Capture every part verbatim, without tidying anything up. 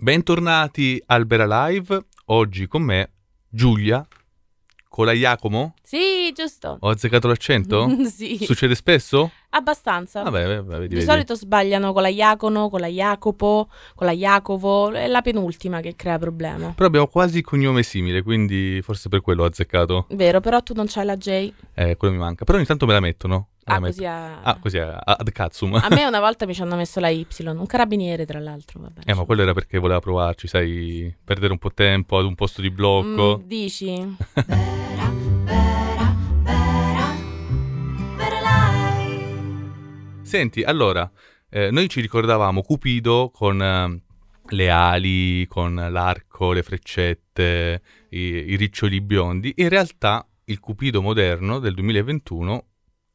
Bentornati al Bera Live, oggi con me Giulia Colaiacomo? Sì, giusto. Ho azzeccato l'accento? Sì. Succede spesso? Abbastanza. Vabbè, vabbè, vedi, vedi. Di solito sbagliano Colaiacono, Colaiacopo, Colaiacovo, è la penultima che crea problema. Però abbiamo quasi cognome simile, quindi forse per quello ho azzeccato. Vero, però tu non c'hai la J. Eh, quello mi manca, però ogni tanto me la mettono. Ah, così a... ah, così a... ad cazzum. A me una volta mi ci hanno messo la Y, un carabiniere tra l'altro. Vabbè, eh, ma quello era perché voleva provarci, sai, perdere un po' tempo ad un posto di blocco. Mm, dici? Vera, vera, vera, vera. Senti, allora, eh, noi ci ricordavamo Cupido con eh, le ali, con l'arco, le freccette, i, i riccioli biondi. In realtà il Cupido moderno del duemilaventuno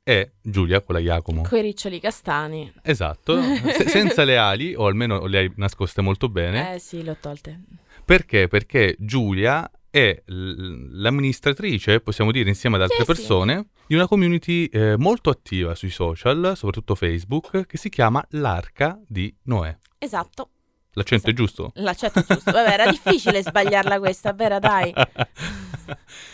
è Giulia Colaiacomo. Coi riccioli castani. Esatto, se- senza le ali, o almeno le hai nascoste molto bene. Eh sì, le ho tolte. Perché? Perché Giulia è l- l'amministratrice, possiamo dire insieme ad altre sì, persone, sì. di una community eh, molto attiva sui social, soprattutto Facebook, che si chiama L'Arca di Noè. Esatto. L'accento esatto. è giusto? L'accento è giusto. Vabbè, era difficile sbagliarla questa, vera dai.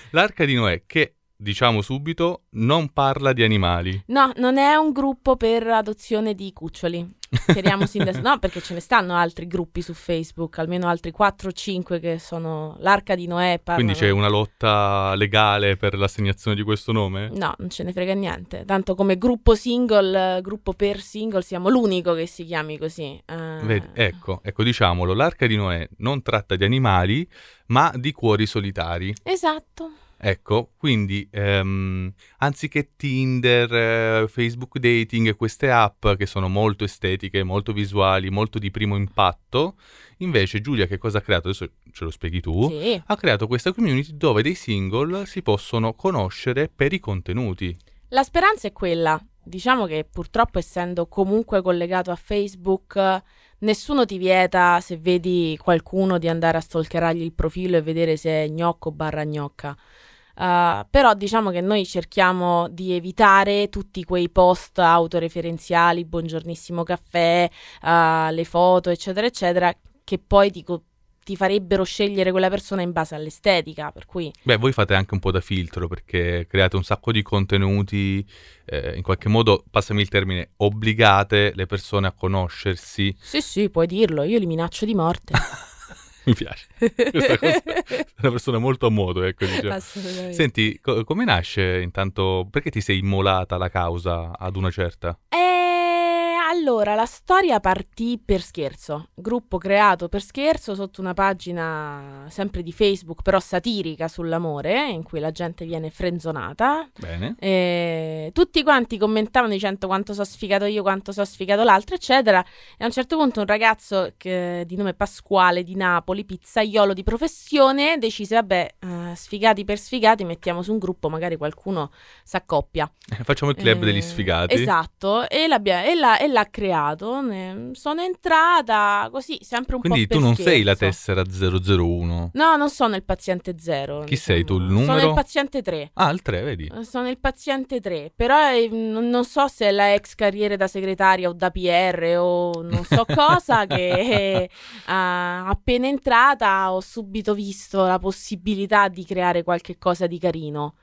L'Arca di Noè, che diciamo subito, non parla di animali. No, non è un gruppo per adozione di cuccioli. Speriamo sin da... No, perché ce ne stanno altri gruppi su Facebook, almeno altri quattro o cinque che sono l'Arca di Noè. Parlano... Quindi c'è una lotta legale per l'assegnazione di questo nome? No, non ce ne frega niente. Tanto come gruppo single, gruppo per single, siamo l'unico che si chiami così. Uh... Vedi, ecco, ecco, diciamolo, l'Arca di Noè non tratta di animali, ma di cuori solitari. Esatto. Ecco, quindi ehm, anziché Tinder, eh, Facebook Dating e queste app che sono molto estetiche, molto visuali, molto di primo impatto, invece Giulia che cosa ha creato? Adesso ce lo spieghi tu. Sì. Ha creato questa community dove dei single si possono conoscere per i contenuti. La speranza è quella. Diciamo che purtroppo essendo comunque collegato a Facebook nessuno ti vieta se vedi qualcuno di andare a stalkerargli il profilo e vedere se è gnocco barra gnocca. Uh, però diciamo che noi cerchiamo di evitare tutti quei post autoreferenziali, buongiornissimo caffè, uh, le foto eccetera eccetera che poi dico ti farebbero scegliere quella persona in base all'estetica, per cui... Beh, voi fate anche un po' da filtro, perché create un sacco di contenuti, eh, in qualche modo, passami il termine, obbligate le persone a conoscersi. Sì, sì, puoi dirlo, io li minaccio di morte. Mi piace, questa cosa è una persona molto a modo, ecco, diciamo. Assolutamente. Senti, co- come nasce intanto, perché ti sei immolata la causa ad una certa? Eh! Allora, la storia partì per scherzo, gruppo creato per scherzo sotto una pagina sempre di Facebook, però satirica sull'amore, in cui la gente viene frenzonata. Bene. E tutti quanti commentavano dicendo quanto so sfigato io, quanto so sfigato l'altro, eccetera. E a un certo punto un ragazzo che, di nome Pasquale di Napoli, pizzaiolo di professione, decise, vabbè, uh, sfigati per sfigati, mettiamo su un gruppo, magari qualcuno s'accoppia. Facciamo il club eh, degli sfigati. Esatto, e l'abbia... E la, e la ha creato, ne... sono entrata così, sempre un Quindi po' Quindi tu pescherzo. Non sei la tessera zero zero uno? No, non sono il paziente zero. Chi diciamo. Sei tu, il numero? Sono il paziente tre. Ah, il tre, vedi. Sono il paziente tre, però eh, non so se è la ex carriera da segretaria o da P R o non so cosa che eh, appena entrata ho subito visto la possibilità di creare qualche cosa di carino.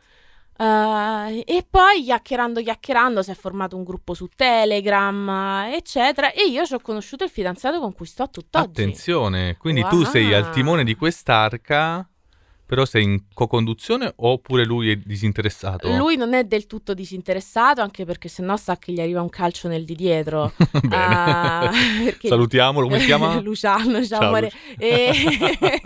Uh, e poi chiacchierando chiacchierando si è formato un gruppo su Telegram eccetera e io ci ho conosciuto il fidanzato con cui sto tutt'oggi. Attenzione, quindi wow. Tu sei al timone di quest'arca, però sei in co-conduzione oppure lui è disinteressato? Lui non è del tutto disinteressato, anche perché sennò sa che gli arriva un calcio nel di dietro. Bene. Uh, perché... salutiamolo, come si chiama? Luciano, ciao, ciao amore. Luci... E...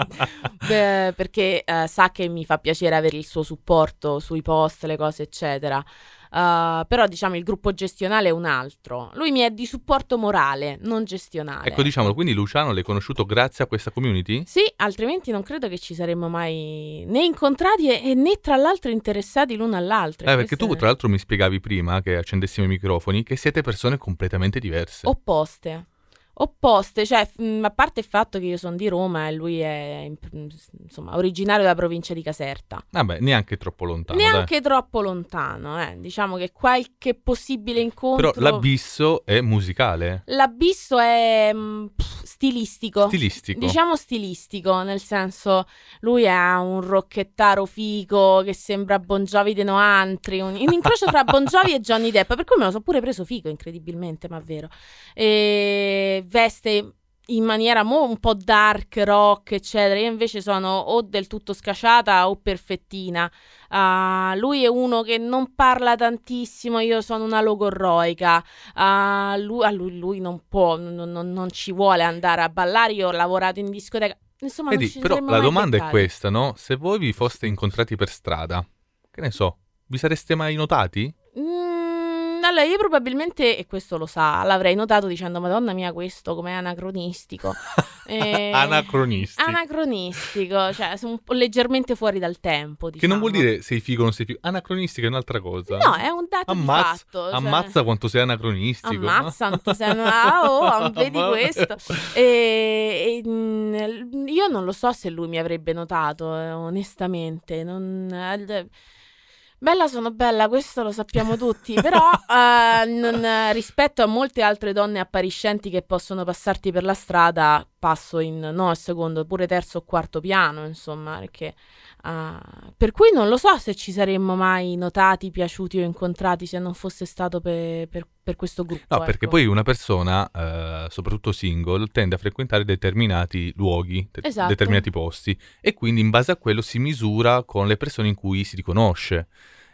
Beh, perché uh, sa che mi fa piacere avere il suo supporto sui post, le cose eccetera. Uh, però diciamo il gruppo gestionale è un altro. Lui mi è di supporto morale, non gestionale. Ecco, diciamolo, quindi Luciano l'hai conosciuto grazie a questa community? Sì, altrimenti non credo che ci saremmo mai né incontrati e, e né tra l'altro interessati l'uno all'altro. Eh, perché tu è... tra l'altro mi spiegavi prima che accendessimo i microfoni che siete persone completamente diverse. Opposte. opposte, cioè mh, a parte il fatto che io sono di Roma e lui è insomma originario della provincia di Caserta. Vabbè, neanche troppo lontano. Neanche dai. troppo lontano, eh. Diciamo che qualche possibile incontro. Però l'abisso è musicale. L'abisso è mh, stilistico. Stilistico. Diciamo stilistico, nel senso lui è un rocchettaro figo che sembra Bon Jovi dei novanta, un, un incrocio tra Bon Jovi e Johnny Depp, per cui me lo so pure preso figo, incredibilmente, ma è vero. E veste in maniera mo un po' dark, rock, eccetera. Io invece sono o del tutto scacciata o perfettina. Uh, lui è uno che non parla tantissimo, io sono una logorroica. Uh, lui, a lui, lui non può, non, non, non ci vuole andare a ballare. Io ho lavorato in discoteca. Insomma, Edi, non ci però la mai domanda beccati. È questa, no? Se voi vi foste incontrati per strada, che ne so, vi sareste mai notati? Allora io probabilmente, e questo lo sa, l'avrei notato dicendo Madonna mia, questo com'è anacronistico. eh, Anacronistico Anacronistico, cioè un po' leggermente fuori dal tempo, diciamo. Che non vuol dire sei figo o non sei figo. Anacronistico è un'altra cosa. No, è un dato ammazza, di fatto, cioè... Ammazza quanto sei anacronistico. Ammazza quanto sei anacronistico. Oh, vedi questo. e, e, Io non lo so se lui mi avrebbe notato, eh, onestamente. Non... Bella sono bella, questo lo sappiamo tutti, però eh, non, rispetto a molte altre donne appariscenti che possono passarti per la strada, passo in no, secondo, pure terzo o quarto piano, insomma, perché, uh, per cui non lo so se ci saremmo mai notati, piaciuti o incontrati se non fosse stato per, per, per questo gruppo. No, ecco. Perché poi una persona, uh, soprattutto single, tende a frequentare determinati luoghi, te- esatto. determinati posti, e quindi in base a quello si misura con le persone in cui si riconosce.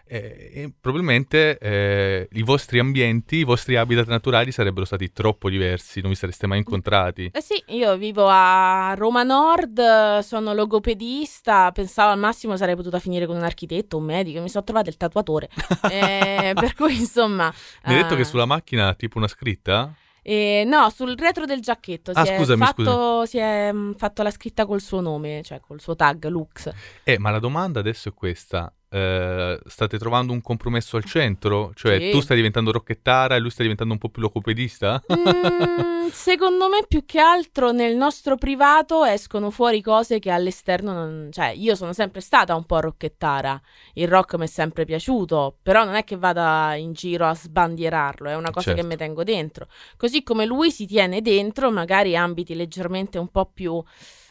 Eh, eh, probabilmente eh, i vostri ambienti, i vostri habitat naturali sarebbero stati troppo diversi, non vi sareste mai incontrati. Eh sì, io vivo a Roma Nord, sono logopedista, pensavo al massimo sarei potuta finire con un architetto, un medico, mi sono trovata il tatuatore. eh, per cui insomma... Mi hai detto uh... che sulla macchina tipo una scritta? Eh, no, sul retro del giacchetto ah, si, scusami, è fatto, scusami. si è mh, fatto la scritta col suo nome, cioè col suo tag Lux. Eh, ma la domanda adesso è questa. Uh, state trovando un compromesso al centro? Cioè sì. Tu stai diventando rocchettara e lui sta diventando un po' più logopedista? Mm, secondo me più che altro nel nostro privato escono fuori cose che all'esterno non... Cioè io sono sempre stata un po' rocchettara, il rock mi è sempre piaciuto, però non è che vada in giro a sbandierarlo, è una cosa certo. che mi tengo dentro, così come lui si tiene dentro magari ambiti leggermente un po' più...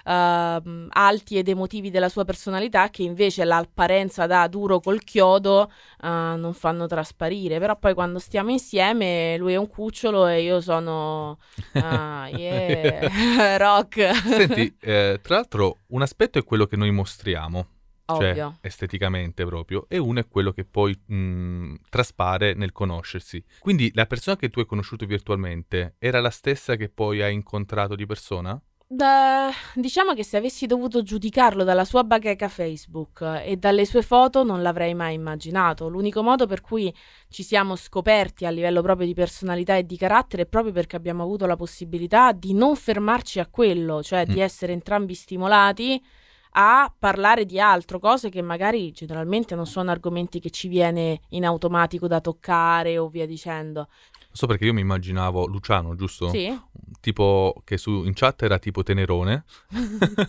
Uh, alti ed emotivi della sua personalità, che invece l'apparenza da duro col chiodo uh, non fanno trasparire. Però poi quando stiamo insieme lui è un cucciolo e io sono uh, yeah, rock. Senti, eh, tra l'altro un aspetto è quello che noi mostriamo, ovvio, cioè esteticamente proprio, e uno è quello che poi mh, traspare nel conoscersi. Quindi la persona che tu hai conosciuto virtualmente era la stessa che poi hai incontrato di persona? Da, diciamo che se avessi dovuto giudicarlo dalla sua bacheca Facebook e dalle sue foto non l'avrei mai immaginato. L'unico modo per cui ci siamo scoperti a livello proprio di personalità e di carattere è proprio perché abbiamo avuto la possibilità di non fermarci a quello, cioè mm. di essere entrambi stimolati a parlare di altro, cose che magari generalmente non sono argomenti che ci viene in automatico da toccare o via dicendo. So perché io mi immaginavo Luciano, giusto? Sì. Tipo che su, in chat era tipo tenerone,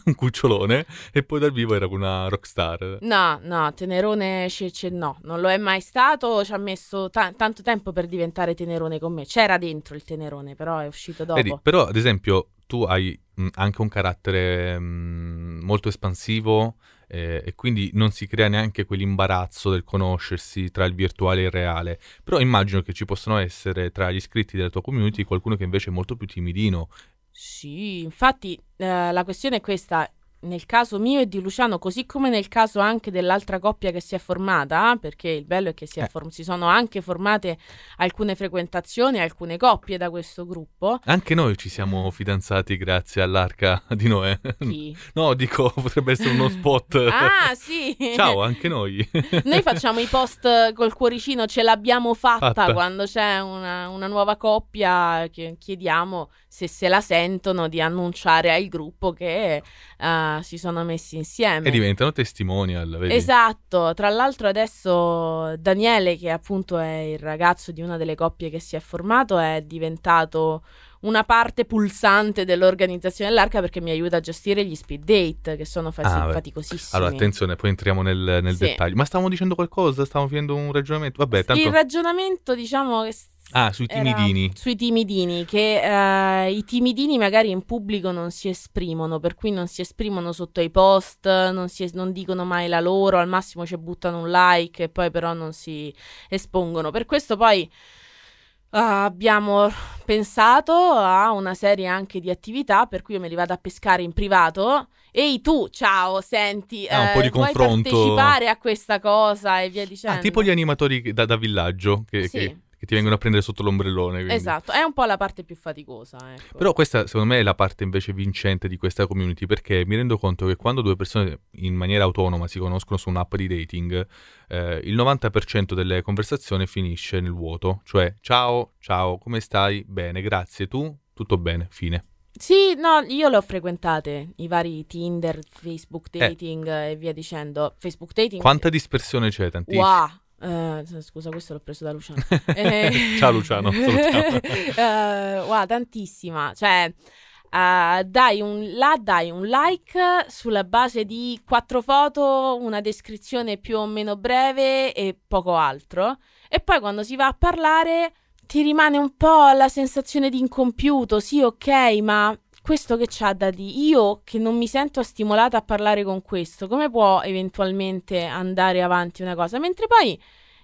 un cucciolone, e poi dal vivo era una rockstar. No, no, tenerone c'è, c'è, no, non lo è mai stato, ci ha messo ta- tanto tempo per diventare tenerone con me. C'era dentro il tenerone, però è uscito dopo. Vedi, però ad esempio tu hai mh, anche un carattere mh, molto espansivo, Eh, e quindi non si crea neanche quell'imbarazzo del conoscersi tra il virtuale e il reale. Però immagino che ci possano essere tra gli iscritti della tua community qualcuno che invece è molto più timidino. Sì, infatti eh, la questione è questa. Nel caso mio e di Luciano, così come nel caso anche dell'altra coppia che si è formata, perché il bello è che si, è for- eh. si sono anche formate alcune frequentazioni, alcune coppie da questo gruppo. Anche noi ci siamo fidanzati grazie all'Arca di Noè. Sì. No, dico, potrebbe essere uno spot. Ah, sì. Ciao, anche noi. Noi facciamo i post col cuoricino, ce l'abbiamo fatta, fatta. Quando c'è una, una nuova coppia, chiediamo se se la sentono di annunciare al gruppo che... Uh, si sono messi insieme e diventano testimonial, vedi? Esatto, tra l'altro adesso Daniele, che appunto è il ragazzo di una delle coppie che si è formato, è diventato una parte pulsante dell'organizzazione dell'Arca, perché mi aiuta a gestire gli speed date, che sono fas- ah, faticosissimi. Allora attenzione, poi entriamo nel, nel sì. dettaglio. Ma stavamo dicendo qualcosa? Stavamo finendo un ragionamento? Vabbè, tanto... Il ragionamento, diciamo che... Ah, sui timidini. Era sui timidini, che uh, i timidini magari in pubblico non si esprimono, per cui non si esprimono sotto i post, non, si es- non dicono mai la loro, al massimo ci buttano un like e poi però non si espongono. Per questo poi... Uh, abbiamo pensato a una serie anche di attività per cui io me li vado a pescare in privato. Ehi tu, ciao, senti, ah, un eh, po' di puoi confronto. Partecipare a questa cosa e via dicendo. Ah, tipo gli animatori da, da villaggio che, sì. che, che ti vengono a prendere sotto l'ombrellone. Quindi. Esatto, è un po' la parte più faticosa. Ecco. Però questa secondo me è la parte invece vincente di questa community, perché mi rendo conto che quando due persone in maniera autonoma si conoscono su un'app di dating... Eh, il novanta per cento delle conversazioni finisce nel vuoto, cioè ciao, ciao, come stai? Bene, grazie, tu? Tutto bene, fine. Sì, no, io le ho frequentate, i vari Tinder, Facebook Dating eh. e via dicendo. Facebook Dating... Quanta dispersione c'è, tantissimo. Wow. Uh, scusa, questo l'ho preso da Luciano. eh... Ciao Luciano. uh, wow, tantissima, cioè... Uh, dai un là dai un like sulla base di quattro foto, una descrizione più o meno breve e poco altro, e poi quando si va a parlare ti rimane un po' la sensazione di incompiuto. Sì, ok, ma questo che c'ha da dire? Io che non mi sento stimolata a parlare con questo, come può eventualmente andare avanti una cosa? Mentre poi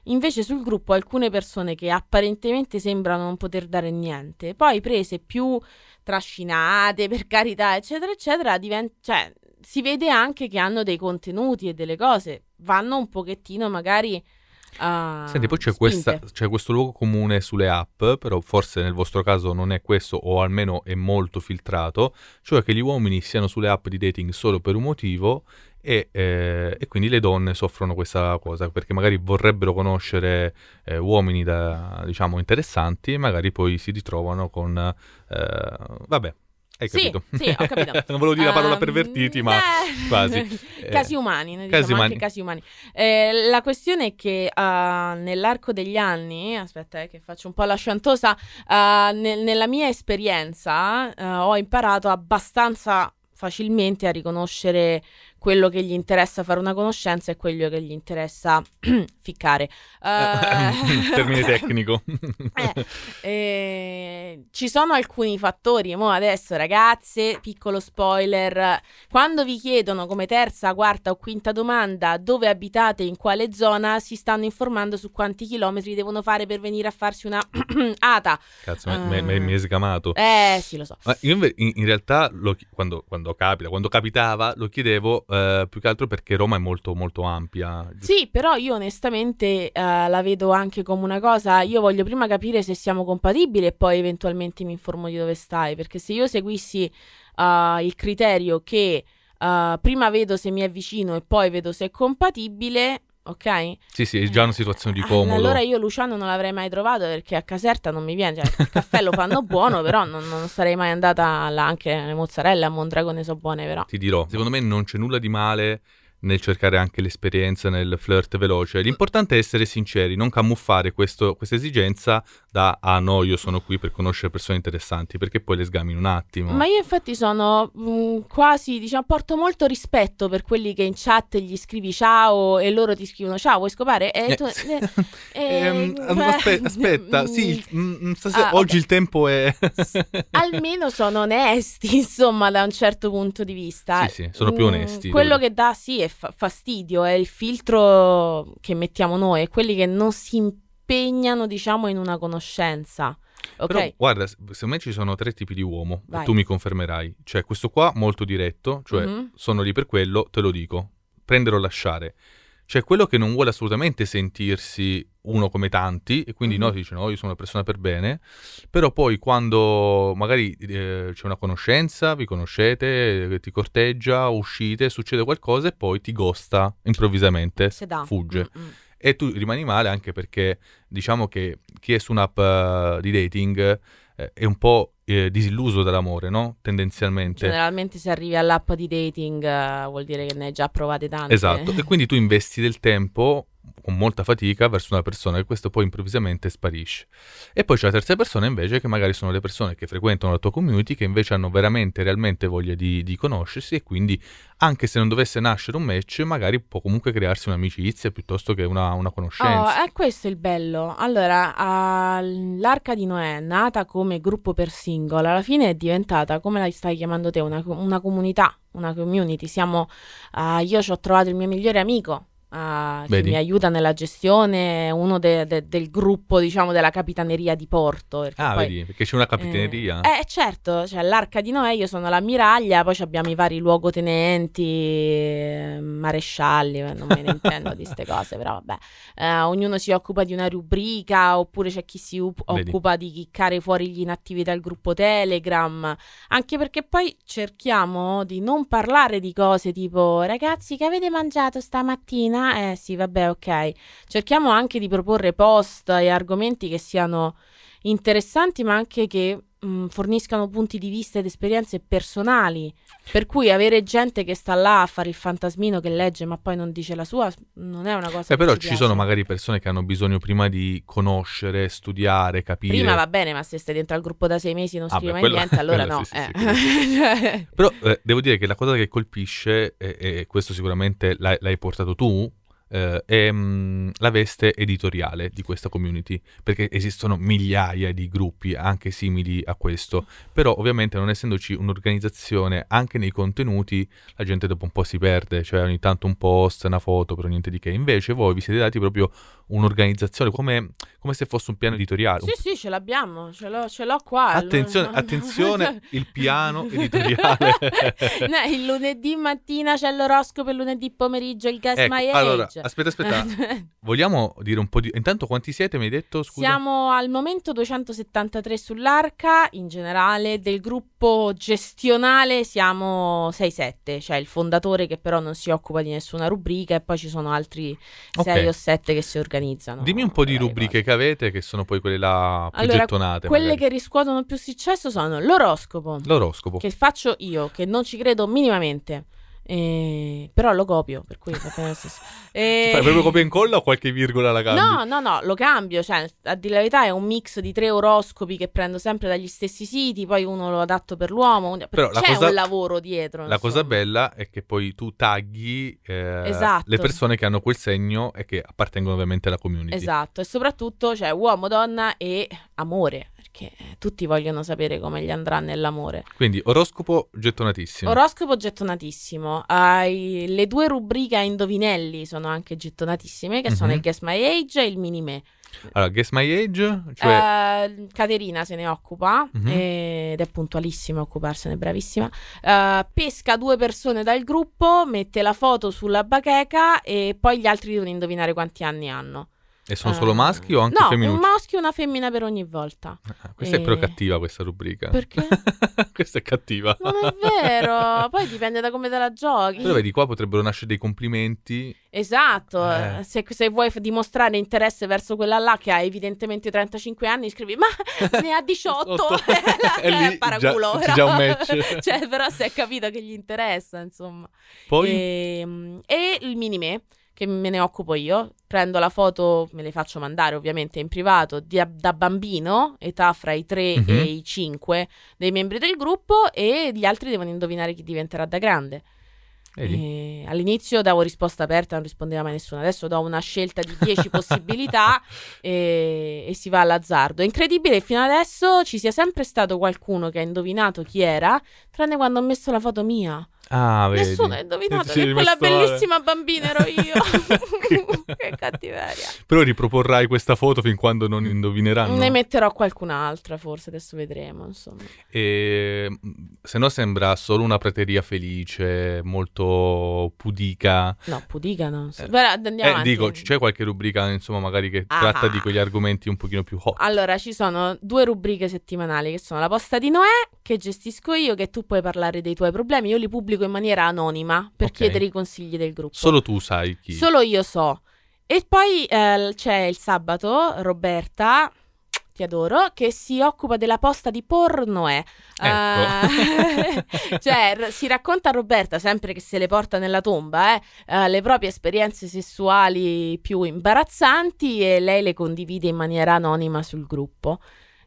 invece sul gruppo alcune persone che apparentemente sembrano non poter dare niente, poi prese più trascinate, per carità, eccetera eccetera, divent- cioè si vede anche che hanno dei contenuti e delle cose, vanno un pochettino magari uh, Senti, poi c'è, questa, c'è questo luogo comune sulle app, però forse nel vostro caso non è questo, o almeno è molto filtrato, cioè che gli uomini siano sulle app di dating solo per un motivo. E, eh, e quindi le donne soffrono questa cosa, perché magari vorrebbero conoscere eh, uomini da, diciamo, interessanti, e magari poi si ritrovano con eh, vabbè, hai sì, capito? Sì, ho capito. Non volevo dire la parola um, pervertiti, ma eh, quasi. Eh, casi umani, ne casi diciamo umani. Anche casi umani. Eh, la questione è che uh, nell'arco degli anni, aspetta eh, che faccio un po' la sciantosa, uh, ne- nella mia esperienza uh, ho imparato abbastanza facilmente a riconoscere quello che gli interessa fare una conoscenza e quello che gli interessa ficcare. Uh, termine tecnico. eh, eh, ci sono alcuni fattori. Mo adesso, ragazze, piccolo spoiler, quando vi chiedono come terza, quarta o quinta domanda dove abitate, in quale zona, si stanno informando su quanti chilometri devono fare per venire a farsi una ata. Cazzo, uh, me, me, mi hai sgamato. Eh, sì, lo so. Ma io in, in realtà, lo, quando, quando capita, quando capitava, lo chiedevo... Uh, più che altro perché Roma è molto molto ampia. Sì, però io onestamente uh, la vedo anche come una cosa, io voglio prima capire se siamo compatibili e poi eventualmente mi informo di dove stai, perché se io seguissi uh, il criterio che uh, prima vedo se mi è vicino e poi vedo se è compatibile, ok? Sì, sì, è già una situazione di comodo. Allora io Luciano non l'avrei mai trovato, perché a Caserta non mi viene, cioè il caffè lo fanno buono, però non, non sarei mai andata là, anche le mozzarelle a Mondragone sono buone, però. Ti dirò, secondo me non c'è nulla di male nel cercare anche l'esperienza, nel flirt veloce. L'importante è essere sinceri, non camuffare questo, questa esigenza da ah no, io sono qui per conoscere persone interessanti, perché poi le sgami in un attimo. Ma io infatti sono mh, quasi, diciamo, porto molto rispetto per quelli che in chat gli scrivi ciao e loro ti scrivono ciao, vuoi scopare? E tu, eh, eh, eh, eh, aspe- aspetta, sì, mh, stasera, ah, oggi okay. Il tempo è... Almeno sono onesti, insomma, da un certo punto di vista. Sì, sì, sono più onesti. Mh, quello dove... che dà, sì, è fastidio è il filtro che mettiamo noi, è quelli che non si impegnano, diciamo, in una conoscenza. Okay. Però guarda, secondo me ci sono tre tipi di uomo. Vai. E tu mi confermerai, cioè questo qua molto diretto, cioè mm-hmm. sono lì per quello, te lo dico, prendere o lasciare. C'è quello che non vuole assolutamente sentirsi uno come tanti, e quindi mm-hmm. no, ti dice no, io sono una persona per bene, però poi quando magari eh, c'è una conoscenza, vi conoscete, ti corteggia, uscite, succede qualcosa e poi ti ghosta improvvisamente, fugge. Mm-hmm. E tu rimani male, anche perché diciamo che chi è su un'app uh, di dating eh, è un po' eh, disilluso dall'amore, no? Tendenzialmente. Generalmente se arrivi all'app di dating uh, vuol dire che ne hai già provate tante. Esatto, e quindi tu investi del tempo con molta fatica verso una persona, e questo poi improvvisamente sparisce. E poi c'è la terza persona invece, che magari sono le persone che frequentano la tua community, che invece hanno veramente, realmente voglia di, di conoscersi, e quindi anche se non dovesse nascere un match, magari può comunque crearsi un'amicizia piuttosto che una, una conoscenza. Oh, è questo il bello. Allora, uh, l'Arca di Noè, nata come gruppo per single, alla fine è diventata, come la stai chiamando te, una, una comunità, una community. Siamo, uh, io ci ho trovato il mio migliore amico, Uh, che mi aiuta nella gestione, uno de, de, del gruppo, diciamo, della capitaneria di porto, perché ah poi, vedi, perché c'è una capitaneria eh, eh certo, cioè l'Arca di Noè, io sono l'ammiraglia, poi abbiamo i vari luogotenenti, marescialli, non me ne intendo di queste cose, però vabbè, eh, ognuno si occupa di una rubrica, oppure c'è chi si up- occupa di chiccare fuori gli inattivi dal gruppo Telegram, anche perché poi cerchiamo di non parlare di cose tipo ragazzi che avete mangiato stamattina. Eh sì, vabbè, ok. Cerchiamo anche di proporre post e argomenti che siano interessanti, ma anche che mh, forniscano punti di vista ed esperienze personali. Per cui avere gente che sta là a fare il fantasmino, che legge ma poi non dice la sua, non è una cosa eh, che però ci piace. Sono magari persone che hanno bisogno prima di conoscere, studiare, capire. Prima va bene, ma se stai dentro al gruppo da sei mesi non scrivi ah, mai niente, allora no. Sì, eh. sì, sì, però eh, devo dire che la cosa che colpisce, e eh, eh, questo sicuramente l'hai, l'hai portato tu, Uh, è um, la veste editoriale di questa community, perché esistono migliaia di gruppi anche simili a questo, però ovviamente non essendoci un'organizzazione anche nei contenuti, la gente dopo un po' si perde, cioè ogni tanto un post, una foto, però niente di che. Invece voi vi siete dati proprio un'organizzazione, come, come se fosse un piano editoriale. Sì, sì, ce l'abbiamo, ce l'ho, ce l'ho qua. Attenzione, no, no, attenzione, no. Il piano editoriale. No, il lunedì mattina c'è l'oroscopo, il lunedì pomeriggio il gas, ecco, my age. Allora, aspetta, aspetta. Vogliamo dire un po' di... Intanto quanti siete, mi hai detto? Scusa. Siamo al momento duecentosettantatré sull'Arca, in generale del gruppo gestionale siamo sei sette, cioè il fondatore che però non si occupa di nessuna rubrica, e poi ci sono altri okay. sei o sette che si organizzano. Dimmi un po' di rubriche cose che avete, che sono poi quelle là più allora, gettonate. Quelle magari che riscuotono più successo sono l'oroscopo. L'oroscopo che faccio io, che non ci credo minimamente, eh, però lo copio, per cui eh, fai proprio copia e incolla o qualche virgola la cambi? No, no, no, lo cambio, cioè a dire la verità è un mix di tre oroscopi che prendo sempre dagli stessi siti, poi uno lo adatto per l'uomo, però c'è la cosa, un lavoro dietro. La cosa bella è che poi tu tagli eh, esatto. le persone che hanno quel segno e che appartengono ovviamente alla community. Esatto, e soprattutto c'è cioè, uomo, donna e amore, che tutti vogliono sapere come gli andrà nell'amore. Quindi oroscopo gettonatissimo. Oroscopo gettonatissimo. Uh, le due rubriche a indovinelli sono anche gettonatissime, che mm-hmm. sono il Guess My Age e il Mini Me. Allora, Guess My Age, cioè... uh, Caterina se ne occupa mm-hmm. ed è puntualissima a occuparsene, bravissima. Uh, pesca due persone dal gruppo, mette la foto sulla bacheca e poi gli altri devono indovinare quanti anni hanno. E sono solo maschi o anche no, femminucci? No, un maschio e una femmina per ogni volta. Ah, questa e... è però cattiva questa rubrica. Perché? Questa è cattiva. Non è vero, poi dipende da come te la giochi. Però vedi, qua potrebbero nascere dei complimenti. Esatto, eh. se, se vuoi f- dimostrare interesse verso quella là che ha evidentemente trentacinque anni, scrivi ma ne ha diciotto, è lì, paraculo, già, già un match. Cioè, però si è capito che gli interessa, insomma. Poi? E, e il minime, che me ne occupo io, prendo la foto, me le faccio mandare ovviamente in privato, di, da bambino, età fra i tre mm-hmm. e i cinque dei membri del gruppo, e gli altri devono indovinare chi diventerà da grande. E all'inizio davo risposta aperta, non rispondeva mai nessuno, adesso do una scelta di dieci possibilità e, e si va all'azzardo. È incredibile, fino adesso ci sia sempre stato qualcuno che ha indovinato chi era, tranne quando ho messo la foto mia. Ah, vedi. Nessuno ha indovinato che rimasto... quella bellissima bambina ero io. Che cattiveria. Però riproporrai questa foto fin quando non indovineranno. Ne metterò qualcun'altra, forse, adesso vedremo, insomma. E... se no sembra solo una prateria felice, molto pudica. No, pudica no. Eh, Andiamo eh, dico, c'è qualche rubrica, insomma, magari che ah. tratta di quegli argomenti un pochino più hot. Allora, ci sono due rubriche settimanali, che sono la posta di Noè, che gestisco io, che tu puoi parlare dei tuoi problemi, io li pubblico in maniera anonima per okay. chiedere i consigli del gruppo. Solo tu sai chi? Solo io so. E poi eh, c'è il sabato Roberta, ti ti adoro, che si occupa della posta di Pornoe. Ecco. Uh, cioè r- si racconta a Roberta, sempre che se le porta nella tomba, eh, uh, le proprie esperienze sessuali più imbarazzanti, e lei le condivide in maniera anonima sul gruppo.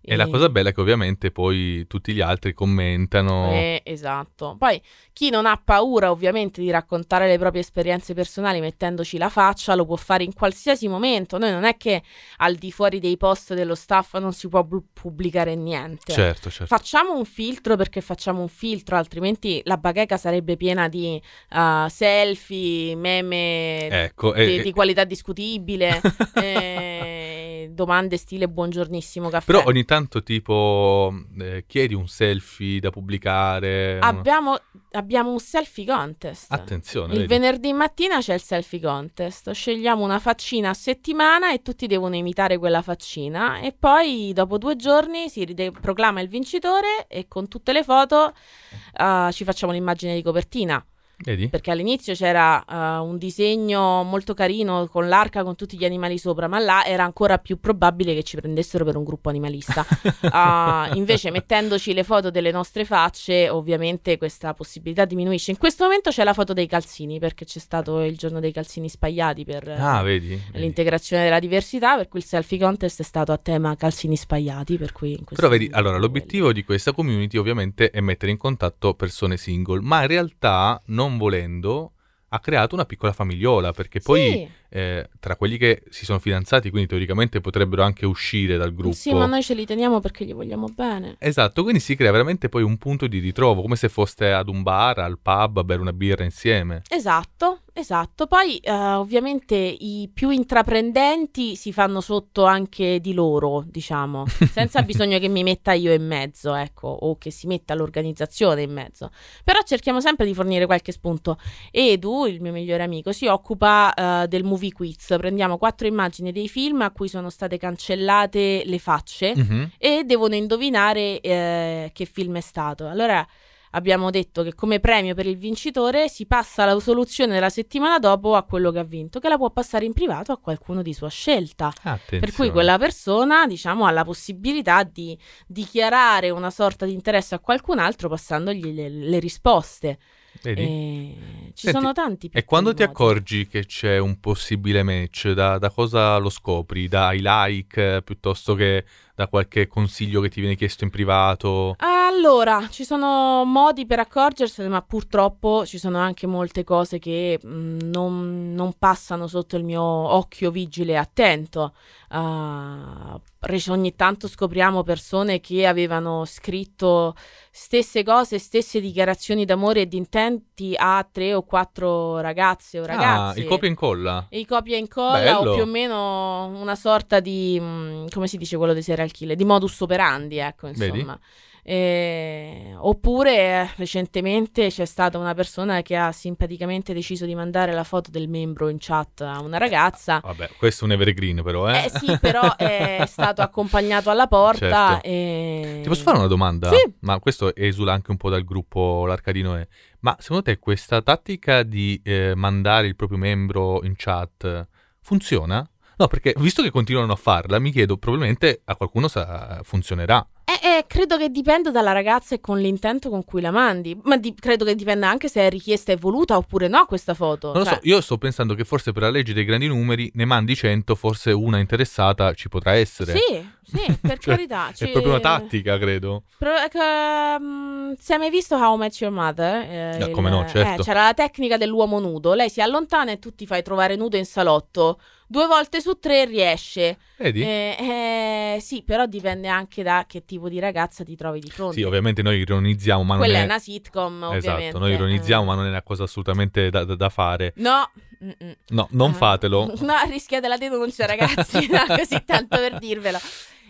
E, e la cosa bella è che ovviamente poi tutti gli altri commentano. Eh, esatto. Poi chi non ha paura ovviamente di raccontare le proprie esperienze personali mettendoci la faccia lo può fare in qualsiasi momento. Noi non è che al di fuori dei post dello staff non si può pubblicare niente. Certo, certo. Facciamo un filtro perché facciamo un filtro, altrimenti la bacheca sarebbe piena di uh, selfie, meme, ecco, di, eh, di qualità discutibile. eh, domande stile buongiornissimo caffè. Però ogni tanto tanto tipo eh, chiedi un selfie da pubblicare. Abbiamo, abbiamo un selfie contest. Attenzione. Il vedi. Venerdì mattina c'è il selfie contest. Scegliamo una faccina a settimana e tutti devono imitare quella faccina e poi dopo due giorni si ride- proclama il vincitore e con tutte le foto uh, ci facciamo l'immagine di copertina. Vedi? Perché all'inizio c'era uh, un disegno molto carino con l'arca con tutti gli animali sopra, ma là era ancora più probabile che ci prendessero per un gruppo animalista. uh, invece mettendoci le foto delle nostre facce ovviamente questa possibilità diminuisce. In questo momento c'è la foto dei calzini perché c'è stato il giorno dei calzini spagliati per ah, vedi, l'integrazione vedi. della diversità, per cui il selfie contest è stato a tema calzini spagliati, per cui in però vedi, allora l'obiettivo bello. di questa community ovviamente è mettere in contatto persone single, ma in realtà non non volendo, ha creato una piccola famigliola, perché poi sì. eh, tra quelli che si sono fidanzati, quindi teoricamente potrebbero anche uscire dal gruppo. Sì, ma noi ce li teniamo perché li vogliamo bene. Esatto, quindi si crea veramente poi un punto di ritrovo, come se foste ad un bar, al pub, a bere una birra insieme. Esatto, esatto. Poi eh, ovviamente i più intraprendenti si fanno sotto anche di loro, diciamo, senza bisogno che mi metta io in mezzo, ecco, o che si metta l'organizzazione in mezzo. Però cerchiamo sempre di fornire qualche spunto. Edu, il mio migliore amico, si occupa uh, del movie quiz. Prendiamo quattro immagini dei film a cui sono state cancellate le facce mm-hmm. e devono indovinare eh, che film è stato. Allora abbiamo detto che come premio per il vincitore si passa la soluzione della settimana dopo a quello che ha vinto, che la può passare in privato a qualcuno di sua scelta. Attenzione. Per cui quella persona, diciamo, ha la possibilità di dichiarare una sorta di interesse a qualcun altro passandogli le, le risposte. Vedi? E ci Senti, sono tanti piccoli. E quando ti modi. accorgi che c'è un possibile match, da, da cosa lo scopri? Dai like, piuttosto che da qualche consiglio che ti viene chiesto in privato? Allora, ci sono modi per accorgersene, ma purtroppo ci sono anche molte cose che mh, non, non passano sotto il mio occhio vigile e attento. Uh, ogni tanto scopriamo persone che avevano scritto stesse cose, stesse dichiarazioni d'amore e di intenti a tre o quattro ragazze o ragazzi. Ah, il copia e incolla. Il copia e incolla. Bello. O più o meno una sorta di, mh, come si dice quello dei serial killer, di modus operandi, ecco, insomma. Vedi? Eh, oppure recentemente c'è stata una persona che ha simpaticamente deciso di mandare la foto del membro in chat a una ragazza. Vabbè, questo è un evergreen però, eh? Eh sì, però è stato accompagnato alla porta. Certo. E... Ti posso fare una domanda? Sì. Ma questo esula anche un po' dal gruppo L'Arca di Noè. Ma secondo te questa tattica di eh, mandare il proprio membro in chat funziona? No, perché visto che continuano a farla, mi chiedo, probabilmente a qualcuno sa- funzionerà. Eh, eh, credo che dipenda dalla ragazza e con l'intento con cui la mandi, ma di- credo che dipenda anche se è richiesta e voluta oppure no questa foto. Non cioè... lo so, io sto pensando che forse per la legge dei grandi numeri ne mandi cento, forse una interessata ci potrà essere. Sì, sì, per cioè, carità. Cioè... È proprio una tattica, credo. Pro- uh, se hai mai visto How I Met Your Mother? Eh, no, come il... no, certo. Eh, c'era la tecnica dell'uomo nudo, lei si allontana e tu ti fai trovare nudo in salotto. Due volte su tre riesce. Vedi? Eh, eh, sì, però dipende anche da che tipo di ragazza ti trovi di fronte. Sì, ovviamente noi ironizziamo, ma Quella non è... Quella è una sitcom, ovviamente. Esatto, noi ironizziamo, eh. ma non è una cosa assolutamente da, da, da fare. No. Mm-mm. No, non ah. fatelo. No, rischiate la denuncia, ragazzi. No, così tanto per dirvelo.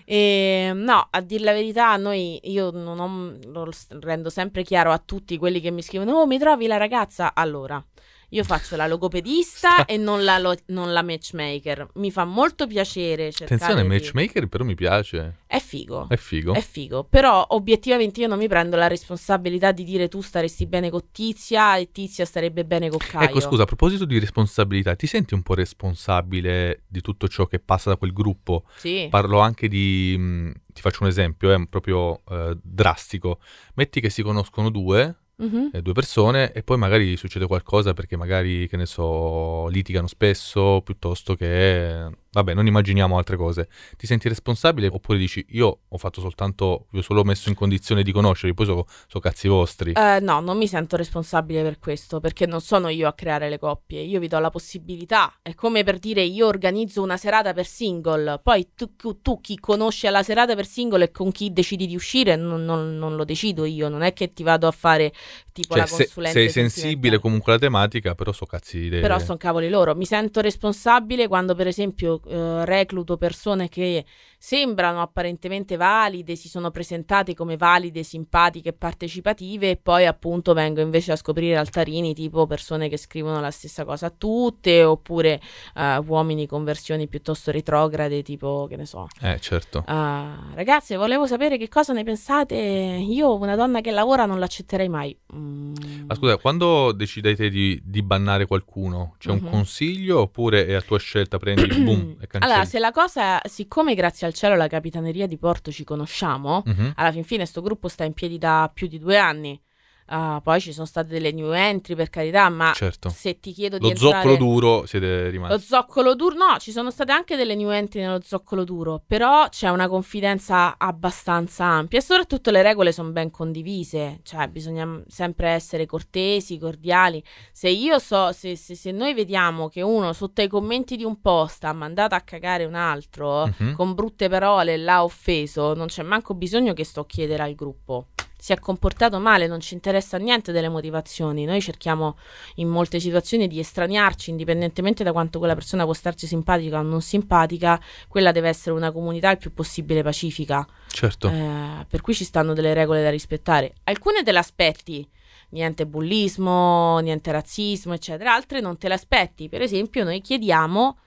E, no, a dir la verità, noi io non ho, lo rendo sempre chiaro a tutti quelli che mi scrivono: oh, mi trovi la ragazza? Allora... Io faccio la logopedista e non la, lo- non la matchmaker. Mi fa molto piacere cercare. Attenzione, di... matchmaker però mi piace. È figo. È figo. È figo. Però obiettivamente io non mi prendo la responsabilità di dire tu staresti bene con Tizia e Tizia starebbe bene con Caio. Ecco, scusa, a proposito di responsabilità, ti senti un po' responsabile di tutto ciò che passa da quel gruppo? Sì. Parlo anche di... Mh, ti faccio un esempio, è eh, proprio eh, drastico. Metti che si conoscono due... Mm-hmm. Eh, due persone e poi magari succede qualcosa perché magari, che ne so, litigano spesso piuttosto che, vabbè, non immaginiamo altre cose. Ti senti responsabile oppure dici io ho fatto soltanto, vi ho solo messo in condizione di conoscervi, poi so, so cazzi vostri? Eh, no, non mi sento responsabile per questo, perché non sono io a creare le coppie, io vi do la possibilità. È come per dire io organizzo una serata per single, poi tu, tu chi conosci alla serata per single e con chi decidi di uscire non, non, non lo decido io, non è che ti vado a fare... tipo, cioè, la consulente, se sei sensibile comunque alla tematica, però so cazzi dei... però sono cavoli loro. Mi sento responsabile quando per esempio eh, recluto persone che sembrano apparentemente valide, si sono presentate come valide, simpatiche e partecipative e poi appunto vengo invece a scoprire altarini tipo persone che scrivono la stessa cosa a tutte, oppure eh, uomini con versioni piuttosto retrograde, tipo che ne so, eh certo uh, ragazze, volevo sapere che cosa ne pensate, io una donna che lavora non l'accetterei mai. Ma scusa, quando decidete di, di bannare qualcuno, c'è mm-hmm. un consiglio oppure è a tua scelta, prendi boom e cancelli? Allora, se la cosa, siccome grazie al cielo la Capitaneria di Porto ci conosciamo, mm-hmm. alla fin fine sto gruppo sta in piedi da più di due anni. Uh, poi ci sono state delle new entry, per carità, ma certo. se ti chiedo di lo entrare... zoccolo duro siete rimasti. Lo zoccolo duro, no, ci sono state anche delle new entry nello zoccolo duro, però c'è una confidenza abbastanza ampia e soprattutto le regole sono ben condivise, cioè bisogna sempre essere cortesi, cordiali. Se io so, se, se, se noi vediamo che uno sotto ai commenti di un post ha mandato a cagare un altro mm-hmm. con brutte parole, l'ha offeso, non c'è manco bisogno che sto a chiedere al gruppo. Si è comportato male, non ci interessa niente delle motivazioni. Noi cerchiamo in molte situazioni di estraniarci, indipendentemente da quanto quella persona può starci simpatica o non simpatica. Quella deve essere una comunità il più possibile pacifica. Certo. Eh, per cui ci stanno delle regole da rispettare. Alcune te le aspetti, niente bullismo, niente razzismo, eccetera. Altre non te le aspetti. Per esempio, noi chiediamo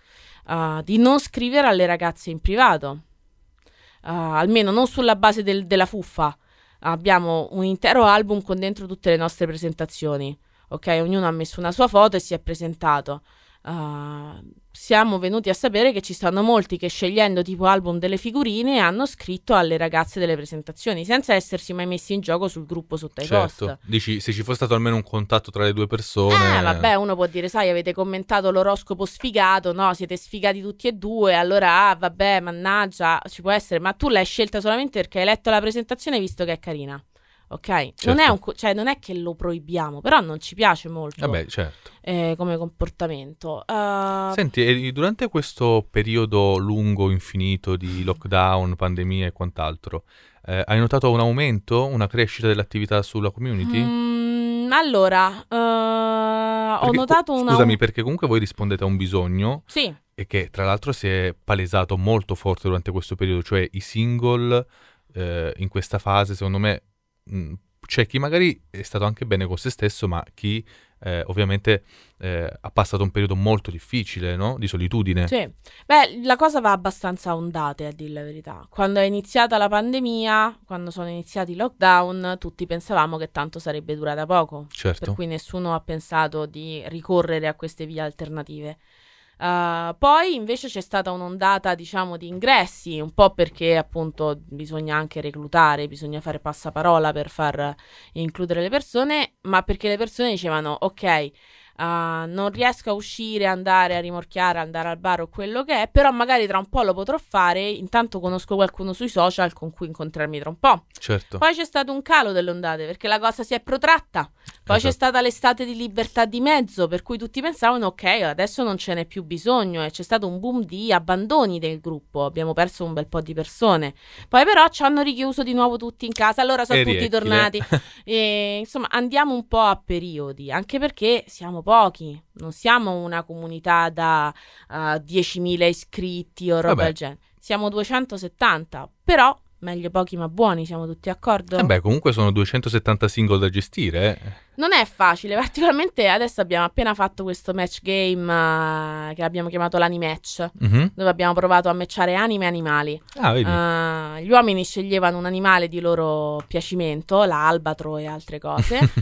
uh, di non scrivere alle ragazze in privato, uh, almeno non sulla base del, della fuffa. Abbiamo un intero album con dentro tutte le nostre presentazioni, ok? Ognuno ha messo una sua foto e si è presentato. Uh, siamo venuti a sapere che ci stanno molti che, scegliendo tipo album delle figurine, hanno scritto alle ragazze delle presentazioni senza essersi mai messi in gioco sul gruppo sotto ai certo. post. Dici, se ci fosse stato almeno un contatto tra le due persone. Eh vabbè, uno può dire, sai, avete commentato l'oroscopo sfigato, no, siete sfigati tutti e due, allora ah, vabbè, mannaggia, ci può essere. Ma tu l'hai scelta solamente perché hai letto la presentazione e visto che è carina. Ok, certo. non, è un co- cioè, non è che lo proibiamo, però non ci piace molto. Vabbè, certo. eh, come comportamento. Uh... Senti, e durante questo periodo lungo, infinito di lockdown, pandemia e quant'altro, eh, hai notato un aumento, una crescita dell'attività sulla community? Mm, allora, uh, perché, ho notato una... Scusami, perché comunque voi rispondete a un bisogno. Sì. E che tra l'altro si è palesato molto forte durante questo periodo, cioè i single eh, in questa fase, secondo me... c'è chi magari è stato anche bene con se stesso, ma chi eh, ovviamente eh, ha passato un periodo molto difficile, no? Di solitudine. Sì, beh, la cosa va abbastanza a ondate, a dire la verità. Quando è iniziata la pandemia, quando sono iniziati i lockdown, tutti pensavamo che tanto sarebbe durata poco. Certo. Per cui nessuno ha pensato di ricorrere a queste vie alternative. Uh, poi invece c'è stata un'ondata, diciamo, di ingressi, un po' perché appunto bisogna anche reclutare, bisogna fare passaparola per far includere le persone, ma perché le persone dicevano ok, uh, non riesco a uscire, andare a rimorchiare, andare al bar o quello che è, però magari tra un po' lo potrò fare, intanto conosco qualcuno sui social con cui incontrarmi tra un po'. Certo. Poi c'è stato un calo delle ondate perché la cosa si è protratta. Poi esatto. c'è stata l'estate di libertà di mezzo, per cui tutti pensavano ok, adesso non ce n'è più bisogno, e c'è stato un boom di abbandoni del gruppo, abbiamo perso un bel po' di persone. Poi però ci hanno richiuso di nuovo tutti in casa, allora sono e tutti riecchile. tornati. E, insomma, andiamo un po' a periodi, anche perché siamo pochi, non siamo una comunità da uh, diecimila iscritti o roba Vabbè. del genere, siamo duecentosettanta, però... meglio pochi ma buoni, siamo tutti d'accordo? Eh beh, comunque sono duecentosettanta single da gestire. non è facile, particolarmente adesso abbiamo appena fatto questo match game uh, che abbiamo chiamato l'animatch, mm-hmm. dove abbiamo provato a matchare anime e animali. Ah, vedi. Uh, gli uomini sceglievano un animale di loro piacimento, l'albatro e altre cose, uh,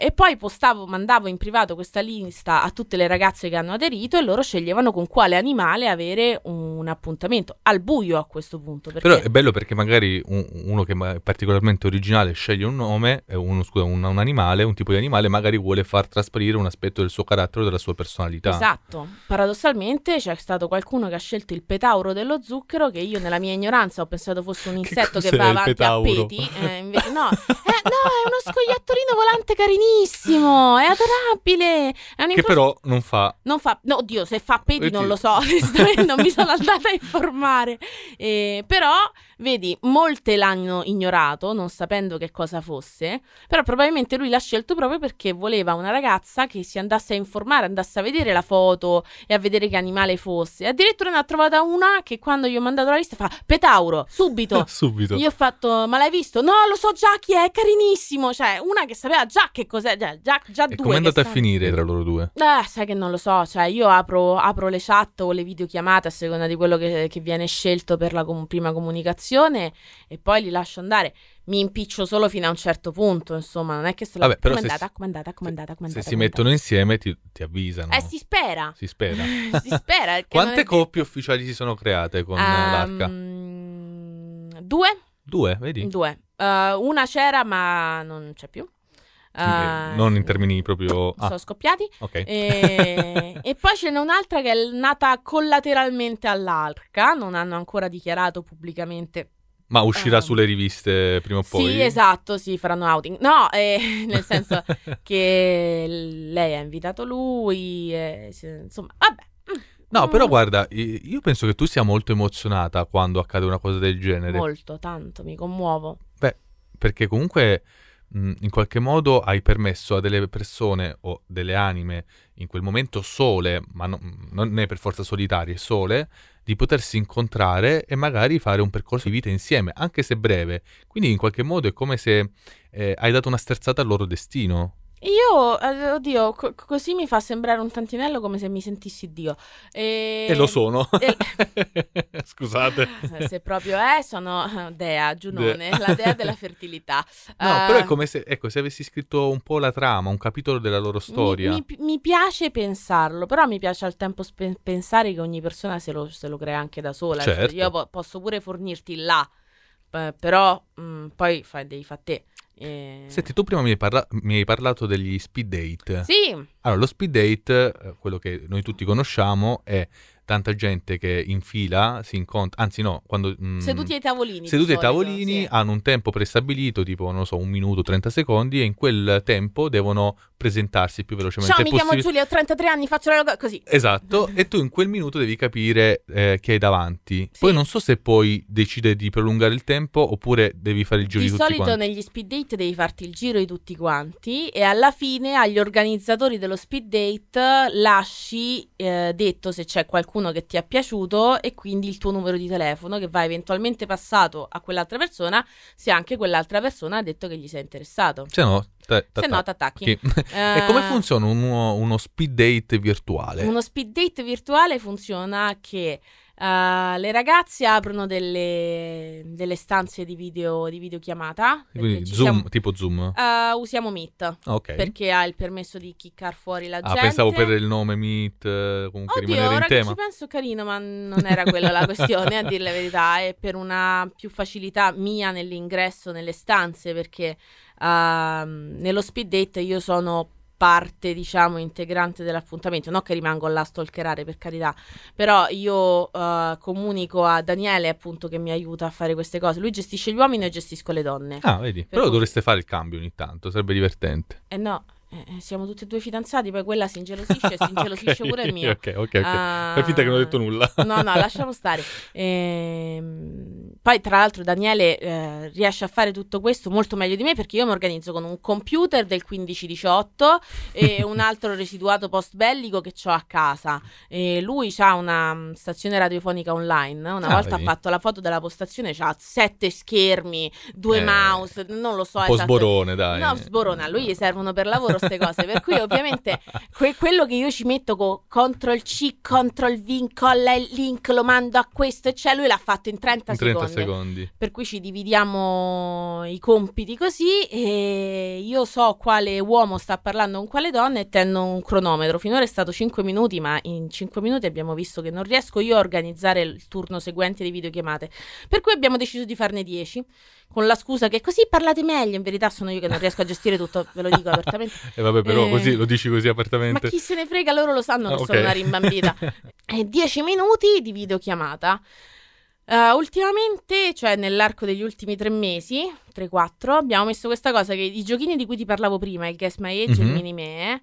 e poi postavo, mandavo in privato questa lista a tutte le ragazze che hanno aderito e loro sceglievano con quale animale avere un appuntamento, al buio a questo punto. Perché... Però è bello perché magari un, uno che è particolarmente originale sceglie un nome, uno, scusa, un un animale, un tipo di animale, magari vuole far trasparire un aspetto del suo carattere o della sua personalità. Esatto. Paradossalmente c'è stato qualcuno che ha scelto il petauro dello zucchero, che io nella mia ignoranza ho pensato fosse un insetto che, che va avanti a peti, eh, invece no. Eh, no, è uno scoiattolino volante carinissimo, è adorabile. È un impos- che però non fa... Non fa... No, oddio, se fa peti oddio. non lo so, non mi sono andata a informare. Eh, però, vedi, molte l'hanno ignorato, non sapendo che cosa fosse, però probabilmente lui l'ha scelto proprio perché voleva una ragazza che si andasse a informare, andasse a vedere la foto e a vedere che animale fosse. Addirittura ne ha trovata una che quando gli ho mandato la lista fa petauro, subito. subito. Io ho fatto, ma l'hai visto? No, lo so già chi è, carinissimo. Cioè, una che sapeva già che cos'è, già, già, già e due. E com'è andata a finire tra loro due? Eh, sai che non lo so, cioè io apro, apro le chat o le videochiamate a seconda di quello che, che viene scelto per la com- prima comunicazione e poi li lascio andare. Mi impiccio solo fino a un certo punto, insomma, non è che se la Vabbè, però com'è andata, com'è andata, com'è andata, com'è andata, se com'è andata. Si mettono insieme ti, ti avvisano. Eh, si spera. Si spera. si spera. Quante coppie di... ufficiali si sono create con um, l'Arca? Due. Due, vedi? Due. Uh, una c'era, ma non c'è più. Uh, non in termini proprio... Ah. Sono scoppiati. Okay. E... e poi ce n'è un'altra che è nata collateralmente all'Arca, non hanno ancora dichiarato pubblicamente... Ma uscirà uh, sulle riviste prima o poi? Sì, esatto, sì, faranno outing. No, eh, nel senso che lei ha invitato lui, eh, insomma, vabbè. No, mm. però guarda, io penso che tu sia molto emozionata quando accade una cosa del genere. Molto, tanto, mi commuovo. Beh, perché comunque mh, in qualche modo hai permesso a delle persone o delle anime in quel momento sole, ma no, non è per forza solitarie, sole... di potersi incontrare e magari fare un percorso di vita insieme, anche se breve. Quindi in qualche modo è come se eh, hai dato una sterzata al loro destino. Io, eh, oddio, co- così mi fa sembrare un tantinello come se mi sentissi Dio. E, e lo sono. E... Scusate. Se proprio è, sono Dea, Giunone, Dea. La dea della fertilità. No, uh... però è come se, ecco, se avessi scritto un po' la trama, un capitolo della loro storia. Mi, mi, mi piace pensarlo, però mi piace al tempo sp- pensare che ogni persona se lo, se lo crea anche da sola. Certo. Io po- posso pure fornirti là, p- però mh, poi fai, devi fare te. E... Senti, tu prima mi hai, parla- mi hai parlato degli speed date. Sì. Allora, lo speed date, quello che noi tutti conosciamo, è tanta gente che in fila si incontra, anzi no, quando... Mm, seduti ai tavolini. Seduti ai tavolini, sì. Hanno un tempo prestabilito, tipo, non so, un minuto, trenta secondi, e in quel tempo devono presentarsi più velocemente possibile. Ciao, mi chiamo Giulia, ho trentatré anni, faccio la logo... Così. Esatto, e tu in quel minuto devi capire eh, chi hai davanti. Sì. Poi non so se poi decide di prolungare il tempo oppure devi fare il giro di, di tutti quanti. Di solito negli speed date devi farti il giro di tutti quanti e alla fine agli organizzatori dello speed date lasci eh, detto se c'è qualcuno che ti è piaciuto e quindi il tuo numero di telefono che va eventualmente passato a quell'altra persona se anche quell'altra persona ha detto che gli sei interessato. Se no... Se no t'attacchi. Okay. Eh, e come funziona uno, uno speed date virtuale? Uno speed date virtuale funziona che uh, le ragazze aprono delle, delle stanze di video di videochiamata. Quindi Zoom, siamo, tipo Zoom? Uh, usiamo Meet, okay. Perché ha il permesso di kickar fuori la ah, gente. Ah, pensavo per il nome Meet, comunque Oddio, rimanere in tema. Oddio, ora ci penso carino, ma non era quella la questione, a dire la verità. È per una più facilità mia nell'ingresso nelle stanze, perché... Uh, nello speed date io sono parte, diciamo, integrante dell'appuntamento, non che rimango là a stalkerare, per carità, però io uh, comunico a Daniele, appunto, che mi aiuta a fare queste cose. Lui gestisce gli uomini e io gestisco le donne. Ah, vedi, per però cui... dovreste fare il cambio ogni tanto, sarebbe divertente. Eh no, Eh, siamo tutti e due fidanzati, poi quella si ingelosisce e si ingelosisce okay, pure il mio. Ok, ok, ok. Ah, fai finta che non ho detto nulla. No, no, lasciamo stare. Ehm, poi, tra l'altro, Daniele eh, riesce a fare tutto questo molto meglio di me, perché io mi organizzo con un computer del quindici diciotto e un altro residuato post-bellico che ho a casa. E lui ha una stazione radiofonica online. Una ah, volta vedi. ha fatto la foto della postazione, c'ha sette schermi, due eh, mouse, non lo so. Un po' esatto. sborone, dai. No, sborone. A lui gli servono per lavoro queste cose, per cui ovviamente que- quello che io ci metto con control C, control V, colla il link, lo mando a questo, e cioè lui l'ha fatto in trenta secondi, per cui ci dividiamo i compiti così, e io so quale uomo sta parlando con quale donna e tengo un cronometro. Finora è stato cinque minuti, ma in cinque minuti abbiamo visto che non riesco io a organizzare il turno seguente di videochiamate, per cui abbiamo deciso di farne dieci, con la scusa che così parlate meglio. In verità sono io che non riesco a gestire tutto, ve lo dico apertamente. E eh vabbè, però eh, così lo dici così apertamente. Ma chi se ne frega, loro lo sanno che ah, okay. sono una rimbambita. dieci minuti di videochiamata. Uh, ultimamente, cioè nell'arco degli ultimi tre mesi, tre quattro, abbiamo messo questa cosa che i giochini di cui ti parlavo prima, il Guess My Age, mm-hmm. il Mini Me,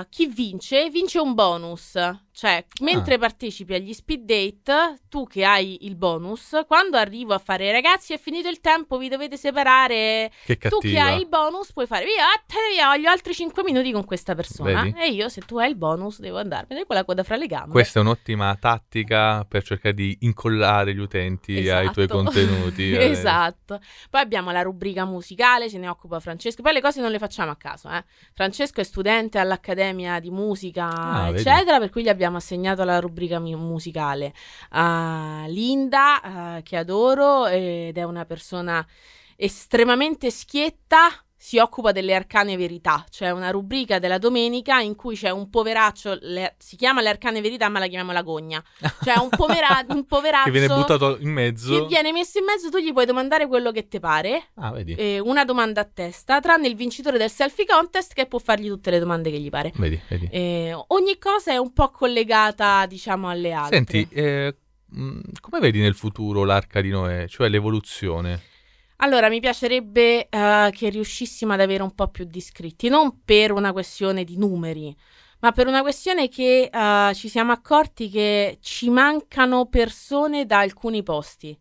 uh, chi vince, vince un bonus. Cioè, mentre ah. partecipi agli speed date, tu che hai il bonus, quando arrivo a fare ragazzi è finito il tempo, vi dovete separare, che tu che hai il bonus puoi fare via, te via, voglio altri cinque minuti con questa persona. Vedi? E io, se tu hai il bonus, devo andarmene con la coda fra le gambe. Questa è un'ottima tattica per cercare di incollare gli utenti esatto. ai tuoi contenuti. Esatto. Eh. Poi abbiamo la rubrica musicale, se ne occupa Francesco. Poi le cose non le facciamo a caso, eh. Francesco è studente all'Accademia di Musica, ah, eccetera, vedi? Per cui gli abbiamo assegnato la rubrica musicale a uh, Linda, uh, che adoro, ed è una persona estremamente schietta, si occupa delle arcane verità, cioè una rubrica della domenica in cui c'è un poveraccio, le, si chiama le arcane verità ma la chiamiamo la gogna, cioè un, povera, un poveraccio che viene buttato in mezzo, che viene messo in mezzo, tu gli puoi domandare quello che ti pare, ah, vedi. Eh, una domanda a testa, tranne il vincitore del selfie contest che può fargli tutte le domande che gli pare, vedi, vedi. Eh, ogni cosa è un po' collegata, diciamo, alle altre. Senti, eh, come vedi nel futuro l'Arca di Noè, cioè l'evoluzione? Allora, mi piacerebbe uh, che riuscissimo ad avere un po' più di iscritti, non per una questione di numeri, ma per una questione che uh, ci siamo accorti che ci mancano persone da alcuni posti.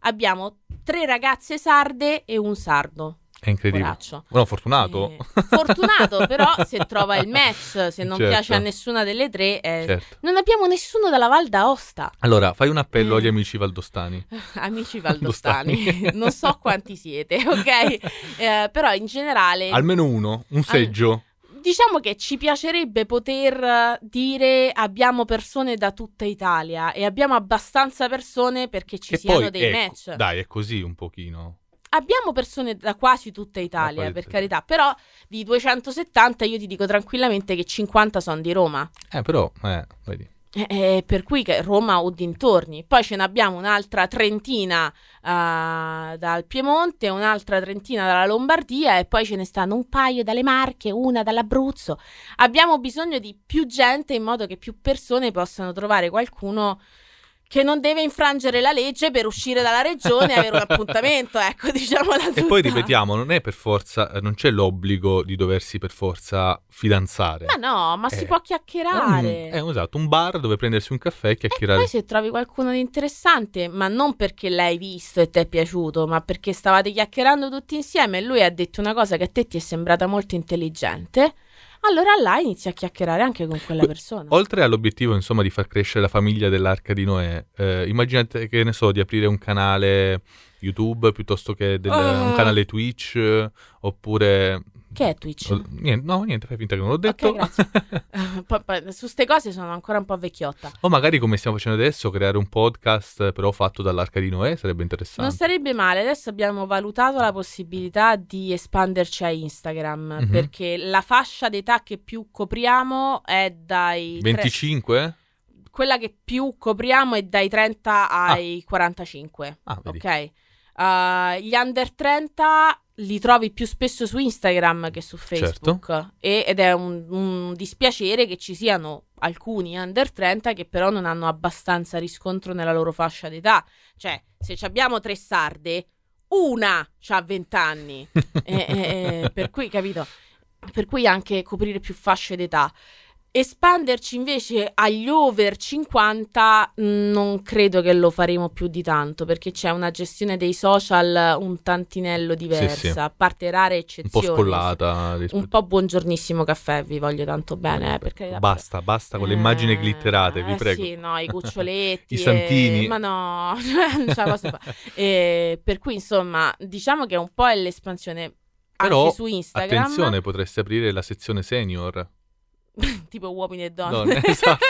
Abbiamo tre ragazze sarde e un sardo. È incredibile. Coraccio. No, fortunato. Eh, fortunato, però se trova il match, se non certo. piace a nessuna delle tre, eh, certo. non abbiamo nessuno dalla Val d'Aosta. Allora, fai un appello eh. agli amici valdostani. Amici valdostani, non so quanti siete, ok? Eh, però in generale... Almeno uno, un seggio. Al... Diciamo che ci piacerebbe poter dire abbiamo persone da tutta Italia e abbiamo abbastanza persone perché ci che siano dei è... match. Dai, è così un pochino... Abbiamo persone da quasi tutta Italia, per carità, però di duecentosettanta io ti dico tranquillamente che cinquanta sono di Roma. Eh, però, eh, vedi. Eh, eh, per cui che Roma o dintorni. Poi ce n'abbiamo un'altra trentina uh, dal Piemonte, un'altra trentina dalla Lombardia e poi ce ne stanno un paio dalle Marche, una dall'Abruzzo. Abbiamo bisogno di più gente in modo che più persone possano trovare qualcuno... che non deve infrangere la legge per uscire dalla regione e avere un appuntamento, ecco, diciamola tutta. E poi ripetiamo, non è per forza, non c'è l'obbligo di doversi per forza fidanzare. Ma no, ma eh, si può chiacchierare. È un, è esatto, un bar dove prendersi un caffè e chiacchierare. E poi se trovi qualcuno di interessante, ma non perché l'hai visto e ti è piaciuto, ma perché stavate chiacchierando tutti insieme e lui ha detto una cosa che a te ti è sembrata molto intelligente, allora là inizi a chiacchierare anche con quella persona. Oltre all'obiettivo, insomma, di far crescere la famiglia dell'Arca di Noè, eh, immaginate, che ne so, di aprire un canale YouTube piuttosto che del, uh... un canale Twitch, oppure... Che è Twitch? O, niente, no, niente, fai finta che non l'ho detto. Ok, grazie. p- p- su ste cose sono ancora un po' vecchiotta. O magari, come stiamo facendo adesso, creare un podcast però fatto dall'Arca di Noè sarebbe interessante. Non sarebbe male. Adesso abbiamo valutato la possibilità di espanderci a Instagram, mm-hmm. perché la fascia d'età che più copriamo è dai... venticinque? tre... Quella che più copriamo è dai trenta ai ah. quarantacinque. Ah, vedi. Ok. Uh, gli under trenta li trovi più spesso su Instagram che su Facebook, certo. e, ed è un, un dispiacere che ci siano alcuni under trenta che però non hanno abbastanza riscontro nella loro fascia d'età. Cioè, se abbiamo tre sarde, una c'ha venti anni, eh, eh, per cui, capito? per cui anche coprire più fasce d'età. Espanderci invece agli over cinquanta non credo che lo faremo più di tanto, perché c'è una gestione dei social un tantinello diversa, sì, sì. a parte rare eccezioni. Un po' scollata. Un po' buongiornissimo caffè, vi voglio tanto bene. Eh, perché, basta, basta con eh, le immagini glitterate, vi eh, prego. Sì, no, i cuccioletti. I santini. E, ma no, non ce la posso fare. E, per cui insomma, diciamo che un po' è l'espansione però, anche su Instagram. Attenzione, potresti aprire la sezione senior. Tipo uomini e donne, donne esatto,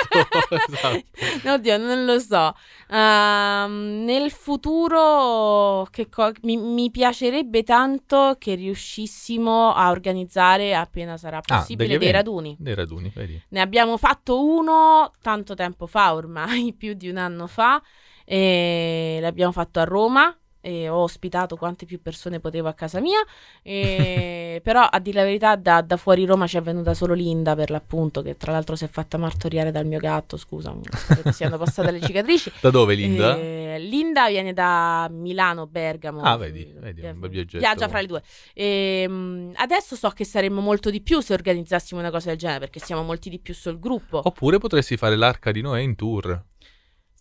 esatto. Oddio, non lo so. Uh, nel futuro che co- mi, mi piacerebbe tanto che riuscissimo a organizzare, appena sarà possibile, ah, dei raduni. Dei raduni, vedi. Ne abbiamo fatto uno tanto tempo fa, ormai più di un anno fa, e l'abbiamo fatto a Roma. E ho ospitato quante più persone potevo a casa mia, e però a dire la verità da, da fuori Roma ci è venuta solo Linda, per l'appunto, che tra l'altro si è fatta martoriare dal mio gatto, scusa, siano passate le cicatrici. Da dove Linda? E Linda viene da Milano, Bergamo. Ah, vedi, vedi un bel viaggetto. Viaggia fra le due. E adesso so che saremmo molto di più se organizzassimo una cosa del genere, perché siamo molti di più sul gruppo. Oppure potresti fare l'Arca di Noè in tour.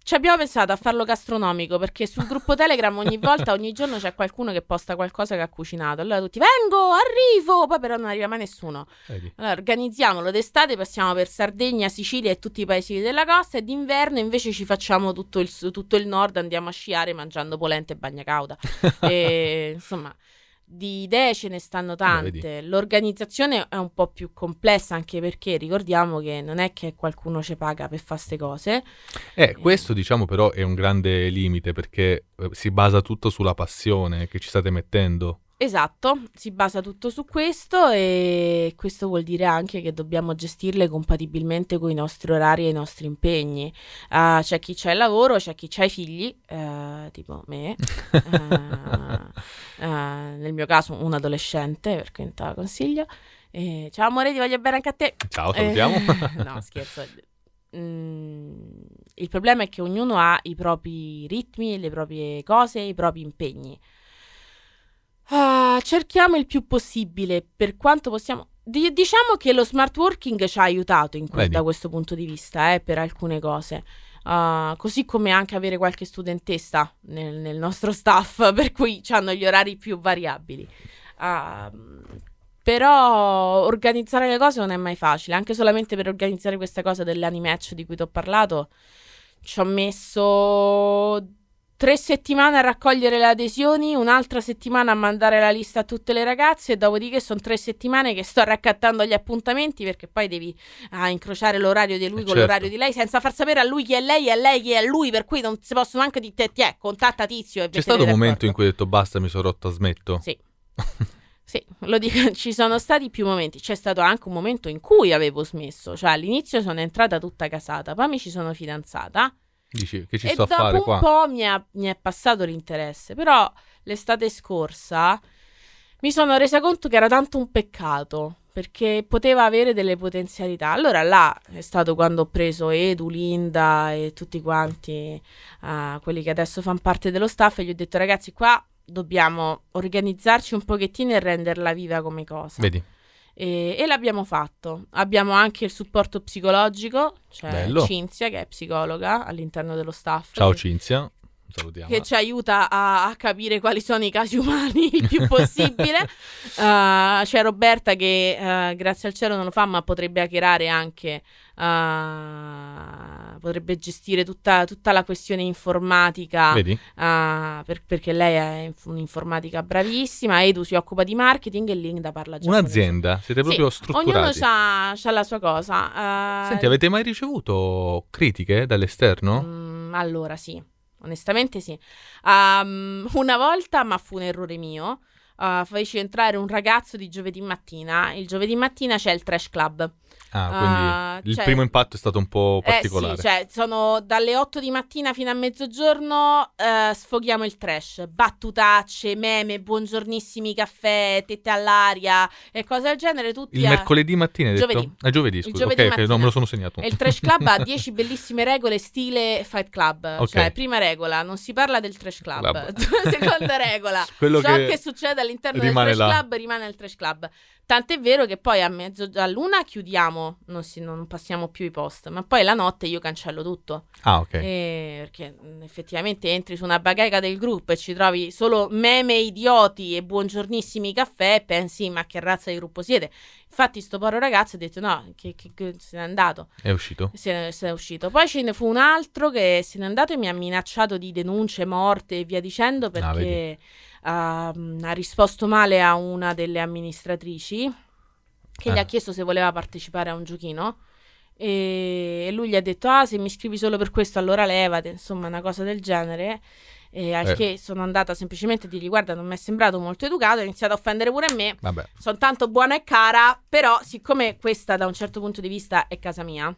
Ci abbiamo pensato a farlo gastronomico, perché sul gruppo Telegram ogni volta, ogni giorno c'è qualcuno che posta qualcosa che ha cucinato. Allora tutti, vengo, arrivo, poi però non arriva mai nessuno. Allora organizziamolo d'estate, passiamo per Sardegna, Sicilia e tutti i paesi della costa, e d'inverno invece ci facciamo tutto il, tutto il nord, andiamo a sciare mangiando polente e bagna cauda. E, insomma... di idee ce ne stanno tante. L'organizzazione è un po' più complessa, anche perché ricordiamo che non è che qualcuno ci paga per fare ste cose. Eh, eh. Questo diciamo però è un grande limite, perché si basa tutto sulla passione che ci state mettendo. Esatto, si basa tutto su questo, e questo vuol dire anche che dobbiamo gestirle compatibilmente con i nostri orari e i nostri impegni. Uh, c'è chi c'ha il lavoro, c'è chi c'ha i figli, uh, tipo me. Uh, Uh, nel mio caso un adolescente, perché non te la consiglio. Eh, ciao amore, ti voglio bene anche a te. Ciao, salutiamo. Eh, no, scherzo. Mm, il problema è che ognuno ha i propri ritmi, le proprie cose, i propri impegni. Uh, cerchiamo il più possibile, per quanto possiamo. D- diciamo che lo smart working ci ha aiutato in que- da questo punto di vista, eh, per alcune cose. Uh, così come anche avere qualche studentessa nel, nel nostro staff, per cui hanno gli orari più variabili. Uh, però organizzare le cose non è mai facile, anche solamente per organizzare questa cosa dell'animatch di cui ti ho parlato ci ho messo tre settimane a raccogliere le adesioni, un'altra settimana a mandare la lista a tutte le ragazze, e dopodiché sono tre settimane che sto raccattando gli appuntamenti, perché poi devi ah, incrociare l'orario di lui eh con certo. l'orario di lei, senza far sapere a lui chi è lei e a lei chi è lui, per cui non si possono anche dire te, te, contatta tizio. E c'è stato un d'accordo. Momento in cui ho detto basta, mi sono rotta, smetto? Sì. Sì, lo dico, ci sono stati più momenti. C'è stato anche un momento in cui avevo smesso, cioè all'inizio sono entrata tutta casata, poi mi ci sono fidanzata. Dici, che ci sto a fare qua? E dopo un po' mi, ha, mi è passato l'interesse, però l'estate scorsa mi sono resa conto che era tanto un peccato, perché poteva avere delle potenzialità. Allora là è stato quando ho preso Edu, Linda e tutti quanti, uh, quelli che adesso fanno parte dello staff, e gli ho detto ragazzi qua dobbiamo organizzarci un pochettino e renderla viva come cosa. Vedi. E, e l'abbiamo fatto. Abbiamo anche il supporto psicologico, cioè Bello. Cinzia, che è psicologa all'interno dello staff. Ciao che, Cinzia, salutiamo. Che ci aiuta a, a capire quali sono i casi umani il più possibile. uh, C'è Roberta che uh, grazie al cielo non lo fa, ma potrebbe hackerare anche uh, potrebbe gestire tutta, tutta la questione informatica. Vedi? Uh, per, perché lei è un'informatica bravissima. Edu si occupa di marketing e Linda parla già. Un'azienda, siete proprio sì, strutturati. Ognuno ha la sua cosa. uh, Senti, avete mai ricevuto critiche dall'esterno? Mm, allora sì, onestamente sì. Um, una volta, ma fu un errore mio, uh, feci entrare un ragazzo di giovedì mattina. Il giovedì mattina c'è il trash club. Ah, quindi... Uh, prima... Il cioè, primo impatto è stato un po' particolare. Eh sì, cioè, sono dalle otto di mattina fino a mezzogiorno, eh, sfoghiamo il trash. Battutacce, meme, buongiornissimi caffè, tette all'aria e cose del genere. Tutti il a... mercoledì mattina hai detto? Giovedì. Ah, giovedì, scusa. Giovedì, ok, mattina. Okay, no, me lo sono segnato. E il trash club ha dieci bellissime regole stile Fight Club. Okay. Cioè, prima regola, non si parla del trash club. club. Seconda regola, quello ciò che, che succede all'interno del trash là. club rimane nel trash club. Tant'è vero che poi a mezzogiorno, all'una chiudiamo, non, si, non passiamo più i post, ma poi la notte io cancello tutto. Ah, ok. E perché effettivamente entri su una bacheca del gruppo e ci trovi solo meme idioti e buongiornissimi caffè e pensi, ma che razza di gruppo siete? Infatti sto povero ragazzo ha detto no, che, che, che se n'è andato. È uscito? Se, se è uscito. Poi ce ne fu un altro che se n'è andato e mi ha minacciato di denunce, morte e via dicendo perché... Ah, Ha, ha risposto male a una delle amministratrici che eh. gli ha chiesto se voleva partecipare a un giochino e lui gli ha detto ah se mi iscrivi solo per questo allora levate, insomma una cosa del genere, e al eh. che sono andata semplicemente a dirgli guarda non mi è sembrato molto educato, ha iniziato a offendere pure me. Vabbè. Sono tanto buona e cara, però siccome questa da un certo punto di vista è casa mia,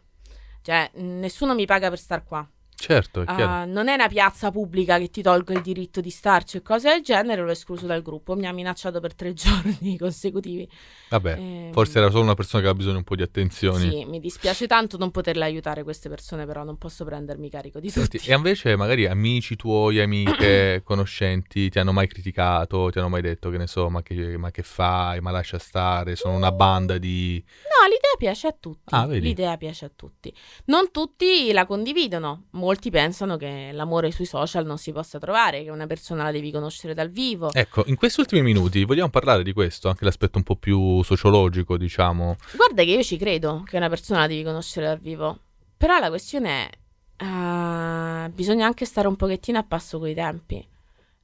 cioè nessuno mi paga per star qua. Certo, è chiaro. Uh, non è una piazza pubblica che ti tolga il diritto di starci e cose del genere, l'ho escluso dal gruppo, mi ha minacciato per tre giorni consecutivi. Vabbè, eh, forse era solo una persona che aveva bisogno un po' di attenzioni. Sì, mi dispiace tanto non poterle aiutare queste persone, però non posso prendermi carico di tutti. Senti, e invece magari amici tuoi, amiche, conoscenti ti hanno mai criticato, ti hanno mai detto che ne so, ma che, ma che fai, ma lascia stare, sono una banda di... No, l'idea piace a tutti, ah, vedi? L'idea piace a tutti. Non tutti la condividono, molti pensano che l'amore sui social non si possa trovare, che una persona la devi conoscere dal vivo. Ecco, in questi ultimi minuti vogliamo parlare di questo, anche l'aspetto un po' più sociologico, diciamo. Guarda che io ci credo che una persona la devi conoscere dal vivo, però la questione è uh, bisogna anche stare un pochettino a passo coi tempi.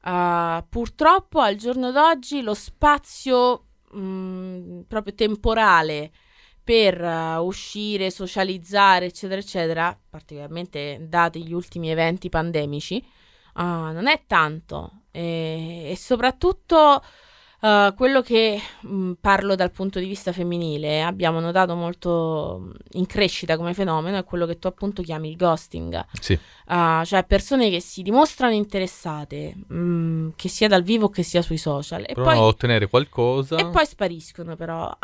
Uh, purtroppo al giorno d'oggi lo spazio mh, proprio temporale per uh, uscire, socializzare, eccetera, eccetera, particolarmente dati gli ultimi eventi pandemici, uh, non è tanto. E, e soprattutto uh, quello che mh, parlo dal punto di vista femminile, abbiamo notato molto in crescita come fenomeno, è quello che tu appunto chiami il ghosting. Sì. Uh, cioè persone che si dimostrano interessate, mh, che sia dal vivo che sia sui social. E provano poi a ottenere qualcosa. E poi spariscono però. Uh,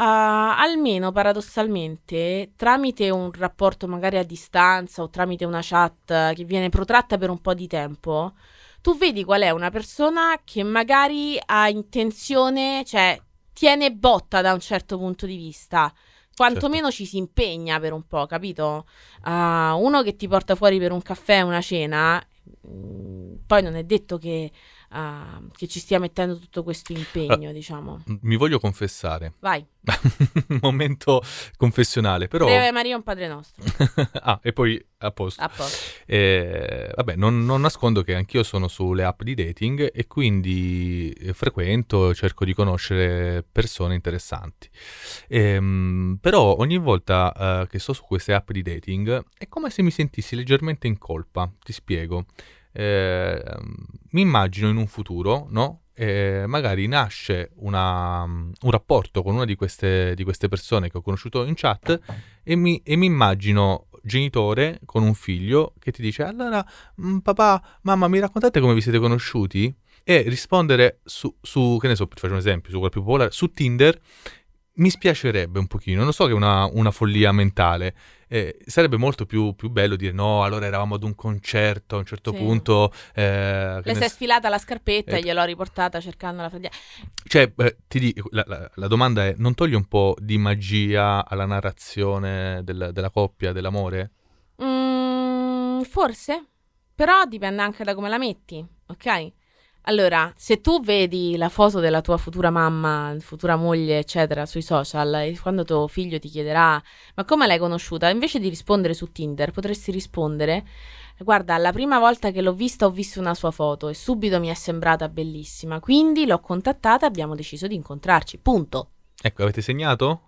almeno paradossalmente tramite un rapporto magari a distanza o tramite una chat che viene protratta per un po' di tempo, tu vedi qual è una persona che magari ha intenzione, cioè tiene botta da un certo punto di vista. Quantomeno certo. Ci si impegna per un po', capito? Uh, uno che ti porta fuori per un caffè, una cena, poi non è detto che, uh, che ci stia mettendo tutto questo impegno, uh, diciamo. Mi voglio confessare. Vai. Momento confessionale, però... Deve Maria un Padre Nostro. Ah, e poi a posto. A posto. Eh, vabbè, non, non nascondo che anch'io sono sulle app di dating e quindi frequento, cerco di conoscere persone interessanti. Ehm, però ogni volta eh, che sto su queste app di dating è come se mi sentissi leggermente in colpa, ti spiego. Eh, mi immagino in un futuro, no? Eh, magari nasce una, un rapporto con una di queste, di queste persone che ho conosciuto in chat e mi, e mi immagino genitore con un figlio che ti dice allora papà, mamma, mi raccontate come vi siete conosciuti? E rispondere su, su che ne so, ti faccio un esempio, su quella più popolare, su Tinder, mi spiacerebbe un pochino, non so che è una, una follia mentale. Eh, sarebbe molto più, più bello dire no, allora eravamo ad un concerto a un certo sì. punto eh, le si è sfilata la scarpetta eh, e gliel'ho riportata cercando la faglia. Cioè eh, ti dico, la, la, la domanda è, non toglie un po' di magia alla narrazione del, della coppia, dell'amore? Mm, forse, però dipende anche da come la metti, ok? Allora, se tu vedi la foto della tua futura mamma, futura moglie, eccetera, sui social, e quando tuo figlio ti chiederà ma come l'hai conosciuta, invece di rispondere su Tinder potresti rispondere guarda, la prima volta che l'ho vista ho visto una sua foto e subito mi è sembrata bellissima, quindi l'ho contattata e abbiamo deciso di incontrarci, punto. Ecco, avete segnato?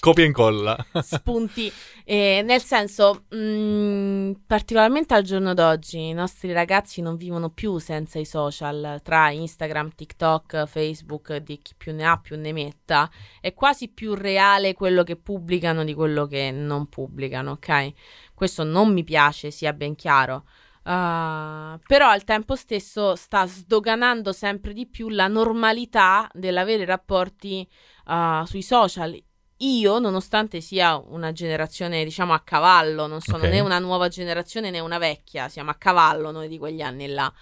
Copia e incolla. Spunti. Eh, nel senso, mh, particolarmente al giorno d'oggi, i nostri ragazzi non vivono più senza i social, tra Instagram, TikTok, Facebook, di chi più ne ha più ne metta. È quasi più reale quello che pubblicano di quello che non pubblicano, ok? Questo non mi piace, sia ben chiaro. Uh, però al tempo stesso sta sdoganando sempre di più la normalità dell'avere rapporti uh, sui social. Io, nonostante sia una generazione, diciamo, a cavallo, non sono okay. né una nuova generazione né una vecchia, siamo a cavallo noi di quegli anni là,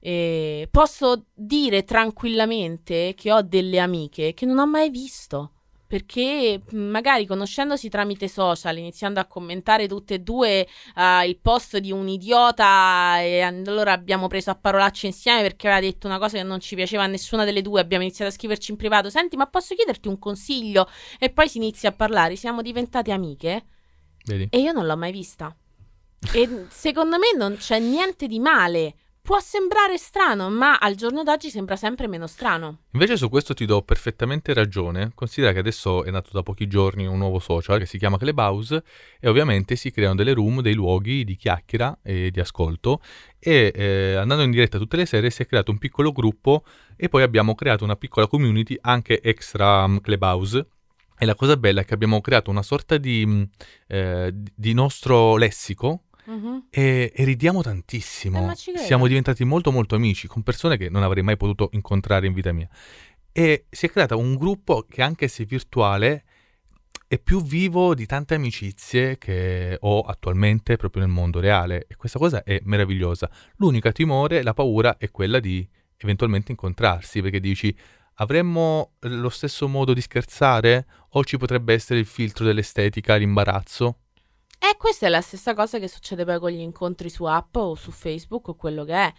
e posso dire tranquillamente che ho delle amiche che non ho mai visto, perché magari conoscendosi tramite social, iniziando a commentare tutte e due uh, il post di un idiota, e allora abbiamo preso a parolacce insieme perché aveva detto una cosa che non ci piaceva a nessuna delle due, abbiamo iniziato a scriverci in privato, senti, ma posso chiederti un consiglio? E poi si inizia a parlare, siamo diventate amiche. Vedi? E io non l'ho mai vista. E secondo me non c'è niente di male. Può sembrare strano, ma al giorno d'oggi sembra sempre meno strano. Invece su questo ti do perfettamente ragione. Considera che adesso è nato da pochi giorni un nuovo social che si chiama Clubhouse, e ovviamente si creano delle room, dei luoghi di chiacchiera e di ascolto, e eh, andando in diretta tutte le sere si è creato un piccolo gruppo, e poi abbiamo creato una piccola community anche extra um, Clubhouse. E la cosa bella è che abbiamo creato una sorta di, mh, eh, di nostro lessico. Uh-huh. E, e ridiamo tantissimo, eh, siamo diventati molto molto amici con persone che non avrei mai potuto incontrare in vita mia, e si è creato un gruppo che, anche se virtuale, è più vivo di tante amicizie che ho attualmente proprio nel mondo reale, e questa cosa è meravigliosa. L'unica timore, la paura è quella di eventualmente incontrarsi, perché dici, avremmo lo stesso modo di scherzare, o ci potrebbe essere il filtro dell'estetica, l'imbarazzo. E questa è la stessa cosa che succede poi con gli incontri su app o su Facebook o quello che è.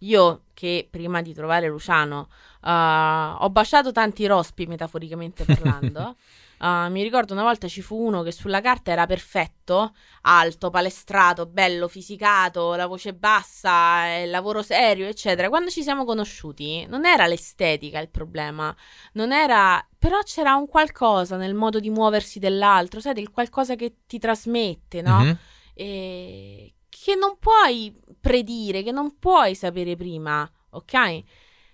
Io, che prima di trovare Luciano uh, ho baciato tanti rospi, metaforicamente parlando, uh, mi ricordo una volta ci fu uno che sulla carta era perfetto, alto, palestrato, bello, fisicato, la voce bassa, il lavoro serio, eccetera. Quando ci siamo conosciuti non era l'estetica il problema, non era... però c'era un qualcosa nel modo di muoversi dell'altro, sai, del qualcosa che ti trasmette, no? Mm-hmm. E... che non puoi predire, che non puoi sapere prima, ok?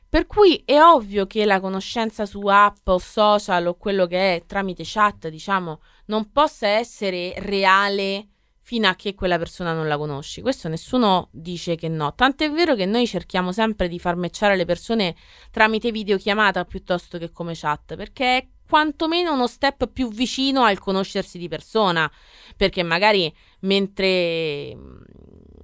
Per cui è ovvio che la conoscenza su app o social o quello che è tramite chat, diciamo, non possa essere reale fino a che quella persona non la conosci. Questo nessuno dice che no. Tant'è vero che noi cerchiamo sempre di far matchare le persone tramite videochiamata piuttosto che come chat, perché è quantomeno uno step più vicino al conoscersi di persona. Perché magari mentre...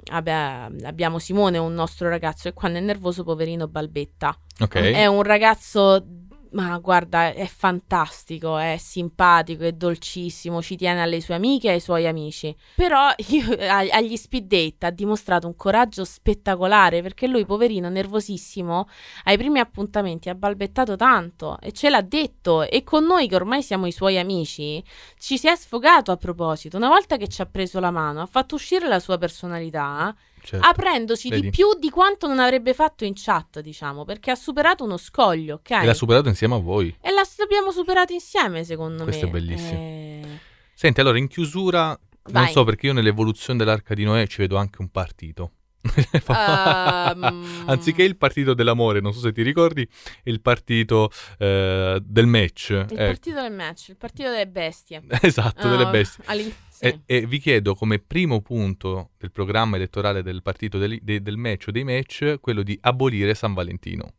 Vabbè, abbiamo Simone, un nostro ragazzo, e quando è nervoso, poverino, balbetta. Okay. È un ragazzo... ma guarda, è fantastico, è simpatico, è dolcissimo, ci tiene alle sue amiche e ai suoi amici. Però io, agli speed date ha dimostrato un coraggio spettacolare, perché lui, poverino, nervosissimo, ai primi appuntamenti ha balbettato tanto e ce l'ha detto. E con noi, che ormai siamo i suoi amici, ci si è sfogato a proposito. Una volta che ci ha preso la mano, ha fatto uscire la sua personalità... Certo. Aprendosi Vedi. di più di quanto non avrebbe fatto in chat, diciamo, perché ha superato uno scoglio, ok? E l'ha superato insieme a voi. E l'abbiamo superato insieme, secondo Questo me. Questo è bellissimo. E... Senti, allora, in chiusura, Vai. non so, perché io nell'evoluzione dell'Arca di Noè ci vedo anche un partito. um... Anziché il partito dell'amore, non so se ti ricordi, il partito eh, del match. Il eh. partito del match, il partito delle bestie. Esatto, uh, delle bestie. All'in... Sì. E, e vi chiedo come primo punto del programma elettorale del partito del, de, del match o dei match quello di abolire San Valentino.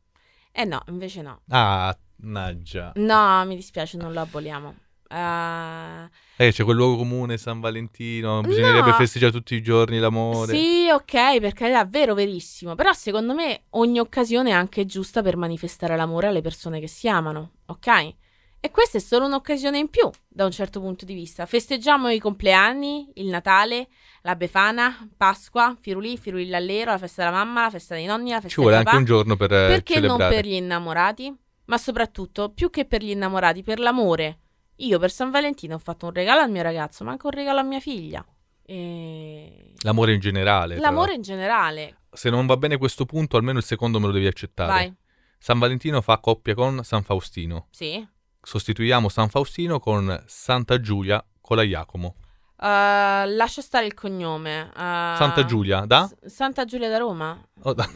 Eh no, invece no. Ah, naggia. No, mi dispiace, non lo aboliamo. Uh... Eh, c'è quel luogo comune, San Valentino, bisognerebbe no. festeggiare tutti i giorni l'amore. Sì, ok, per carità, vero, verissimo. Però secondo me ogni occasione è anche giusta per manifestare l'amore alle persone che si amano, ok? E questa è solo un'occasione in più, da un certo punto di vista. Festeggiamo i compleanni, il Natale, la Befana, Pasqua, Firulì, Firulillallero, la festa della mamma, la festa dei nonni, la festa del papà. Ci vuole anche un giorno per celebrare. Perché non per gli innamorati? Ma soprattutto, più che per gli innamorati, per l'amore. Io per San Valentino ho fatto un regalo al mio ragazzo, ma anche un regalo a mia figlia. E... L'amore in generale. L'amore però. in generale. Se non va bene questo punto, almeno il secondo me lo devi accettare. Vai. San Valentino fa coppia con San Faustino. Sì. Sostituiamo San Faustino con Santa Giulia Colaiacomo. Uh, lascia stare il cognome. Uh, Santa Giulia da? S- Santa Giulia da Roma. Oh, da...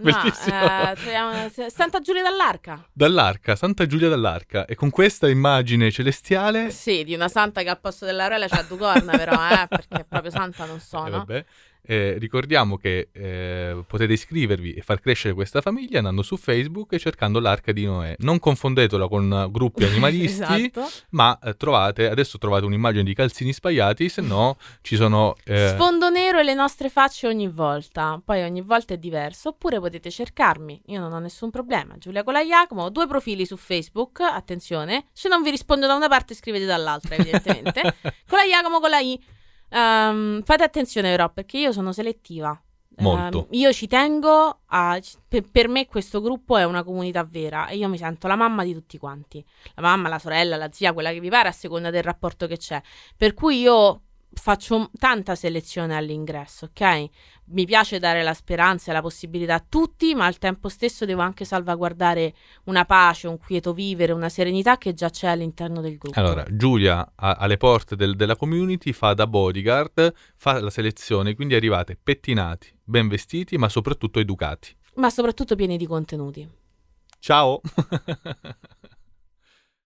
Bellissimo. No, eh, troviamo... Santa Giulia dall'Arca. Dall'Arca, Santa Giulia dall'Arca. E con questa immagine celestiale. Sì, di una santa che al posto della aureola c'ha due corna, però, eh, perché proprio santa non sono. Eh, vabbè. Eh, ricordiamo che eh, potete iscrivervi e far crescere questa famiglia andando su Facebook e cercando l'Arca di Noè. Non confondetela con gruppi animalisti, esatto. ma eh, trovate adesso trovate un'immagine di calzini spaiati, se no ci sono... Eh... Sfondo nero e le nostre facce ogni volta, poi ogni volta è diverso, oppure potete cercarmi, io non ho nessun problema. Giulia Colaiacomo, ho due profili su Facebook, attenzione, se non vi rispondo da una parte scrivete dall'altra evidentemente. Colaiacomo con la I. Um, fate attenzione però perché io sono selettiva. Molto. Um, io ci tengo a, per, per me questo gruppo è una comunità vera e io mi sento la mamma di tutti quanti, la mamma, la sorella, la zia, quella che vi pare a seconda del rapporto che c'è, per cui io faccio tanta selezione all'ingresso, ok? Mi piace dare la speranza e la possibilità a tutti, ma al tempo stesso devo anche salvaguardare una pace, un quieto vivere, una serenità che già c'è all'interno del gruppo. Allora, Giulia a, alle porte del, della community fa da bodyguard, fa la selezione, quindi arrivate pettinati, ben vestiti, ma soprattutto educati. Ma soprattutto pieni di contenuti. Ciao!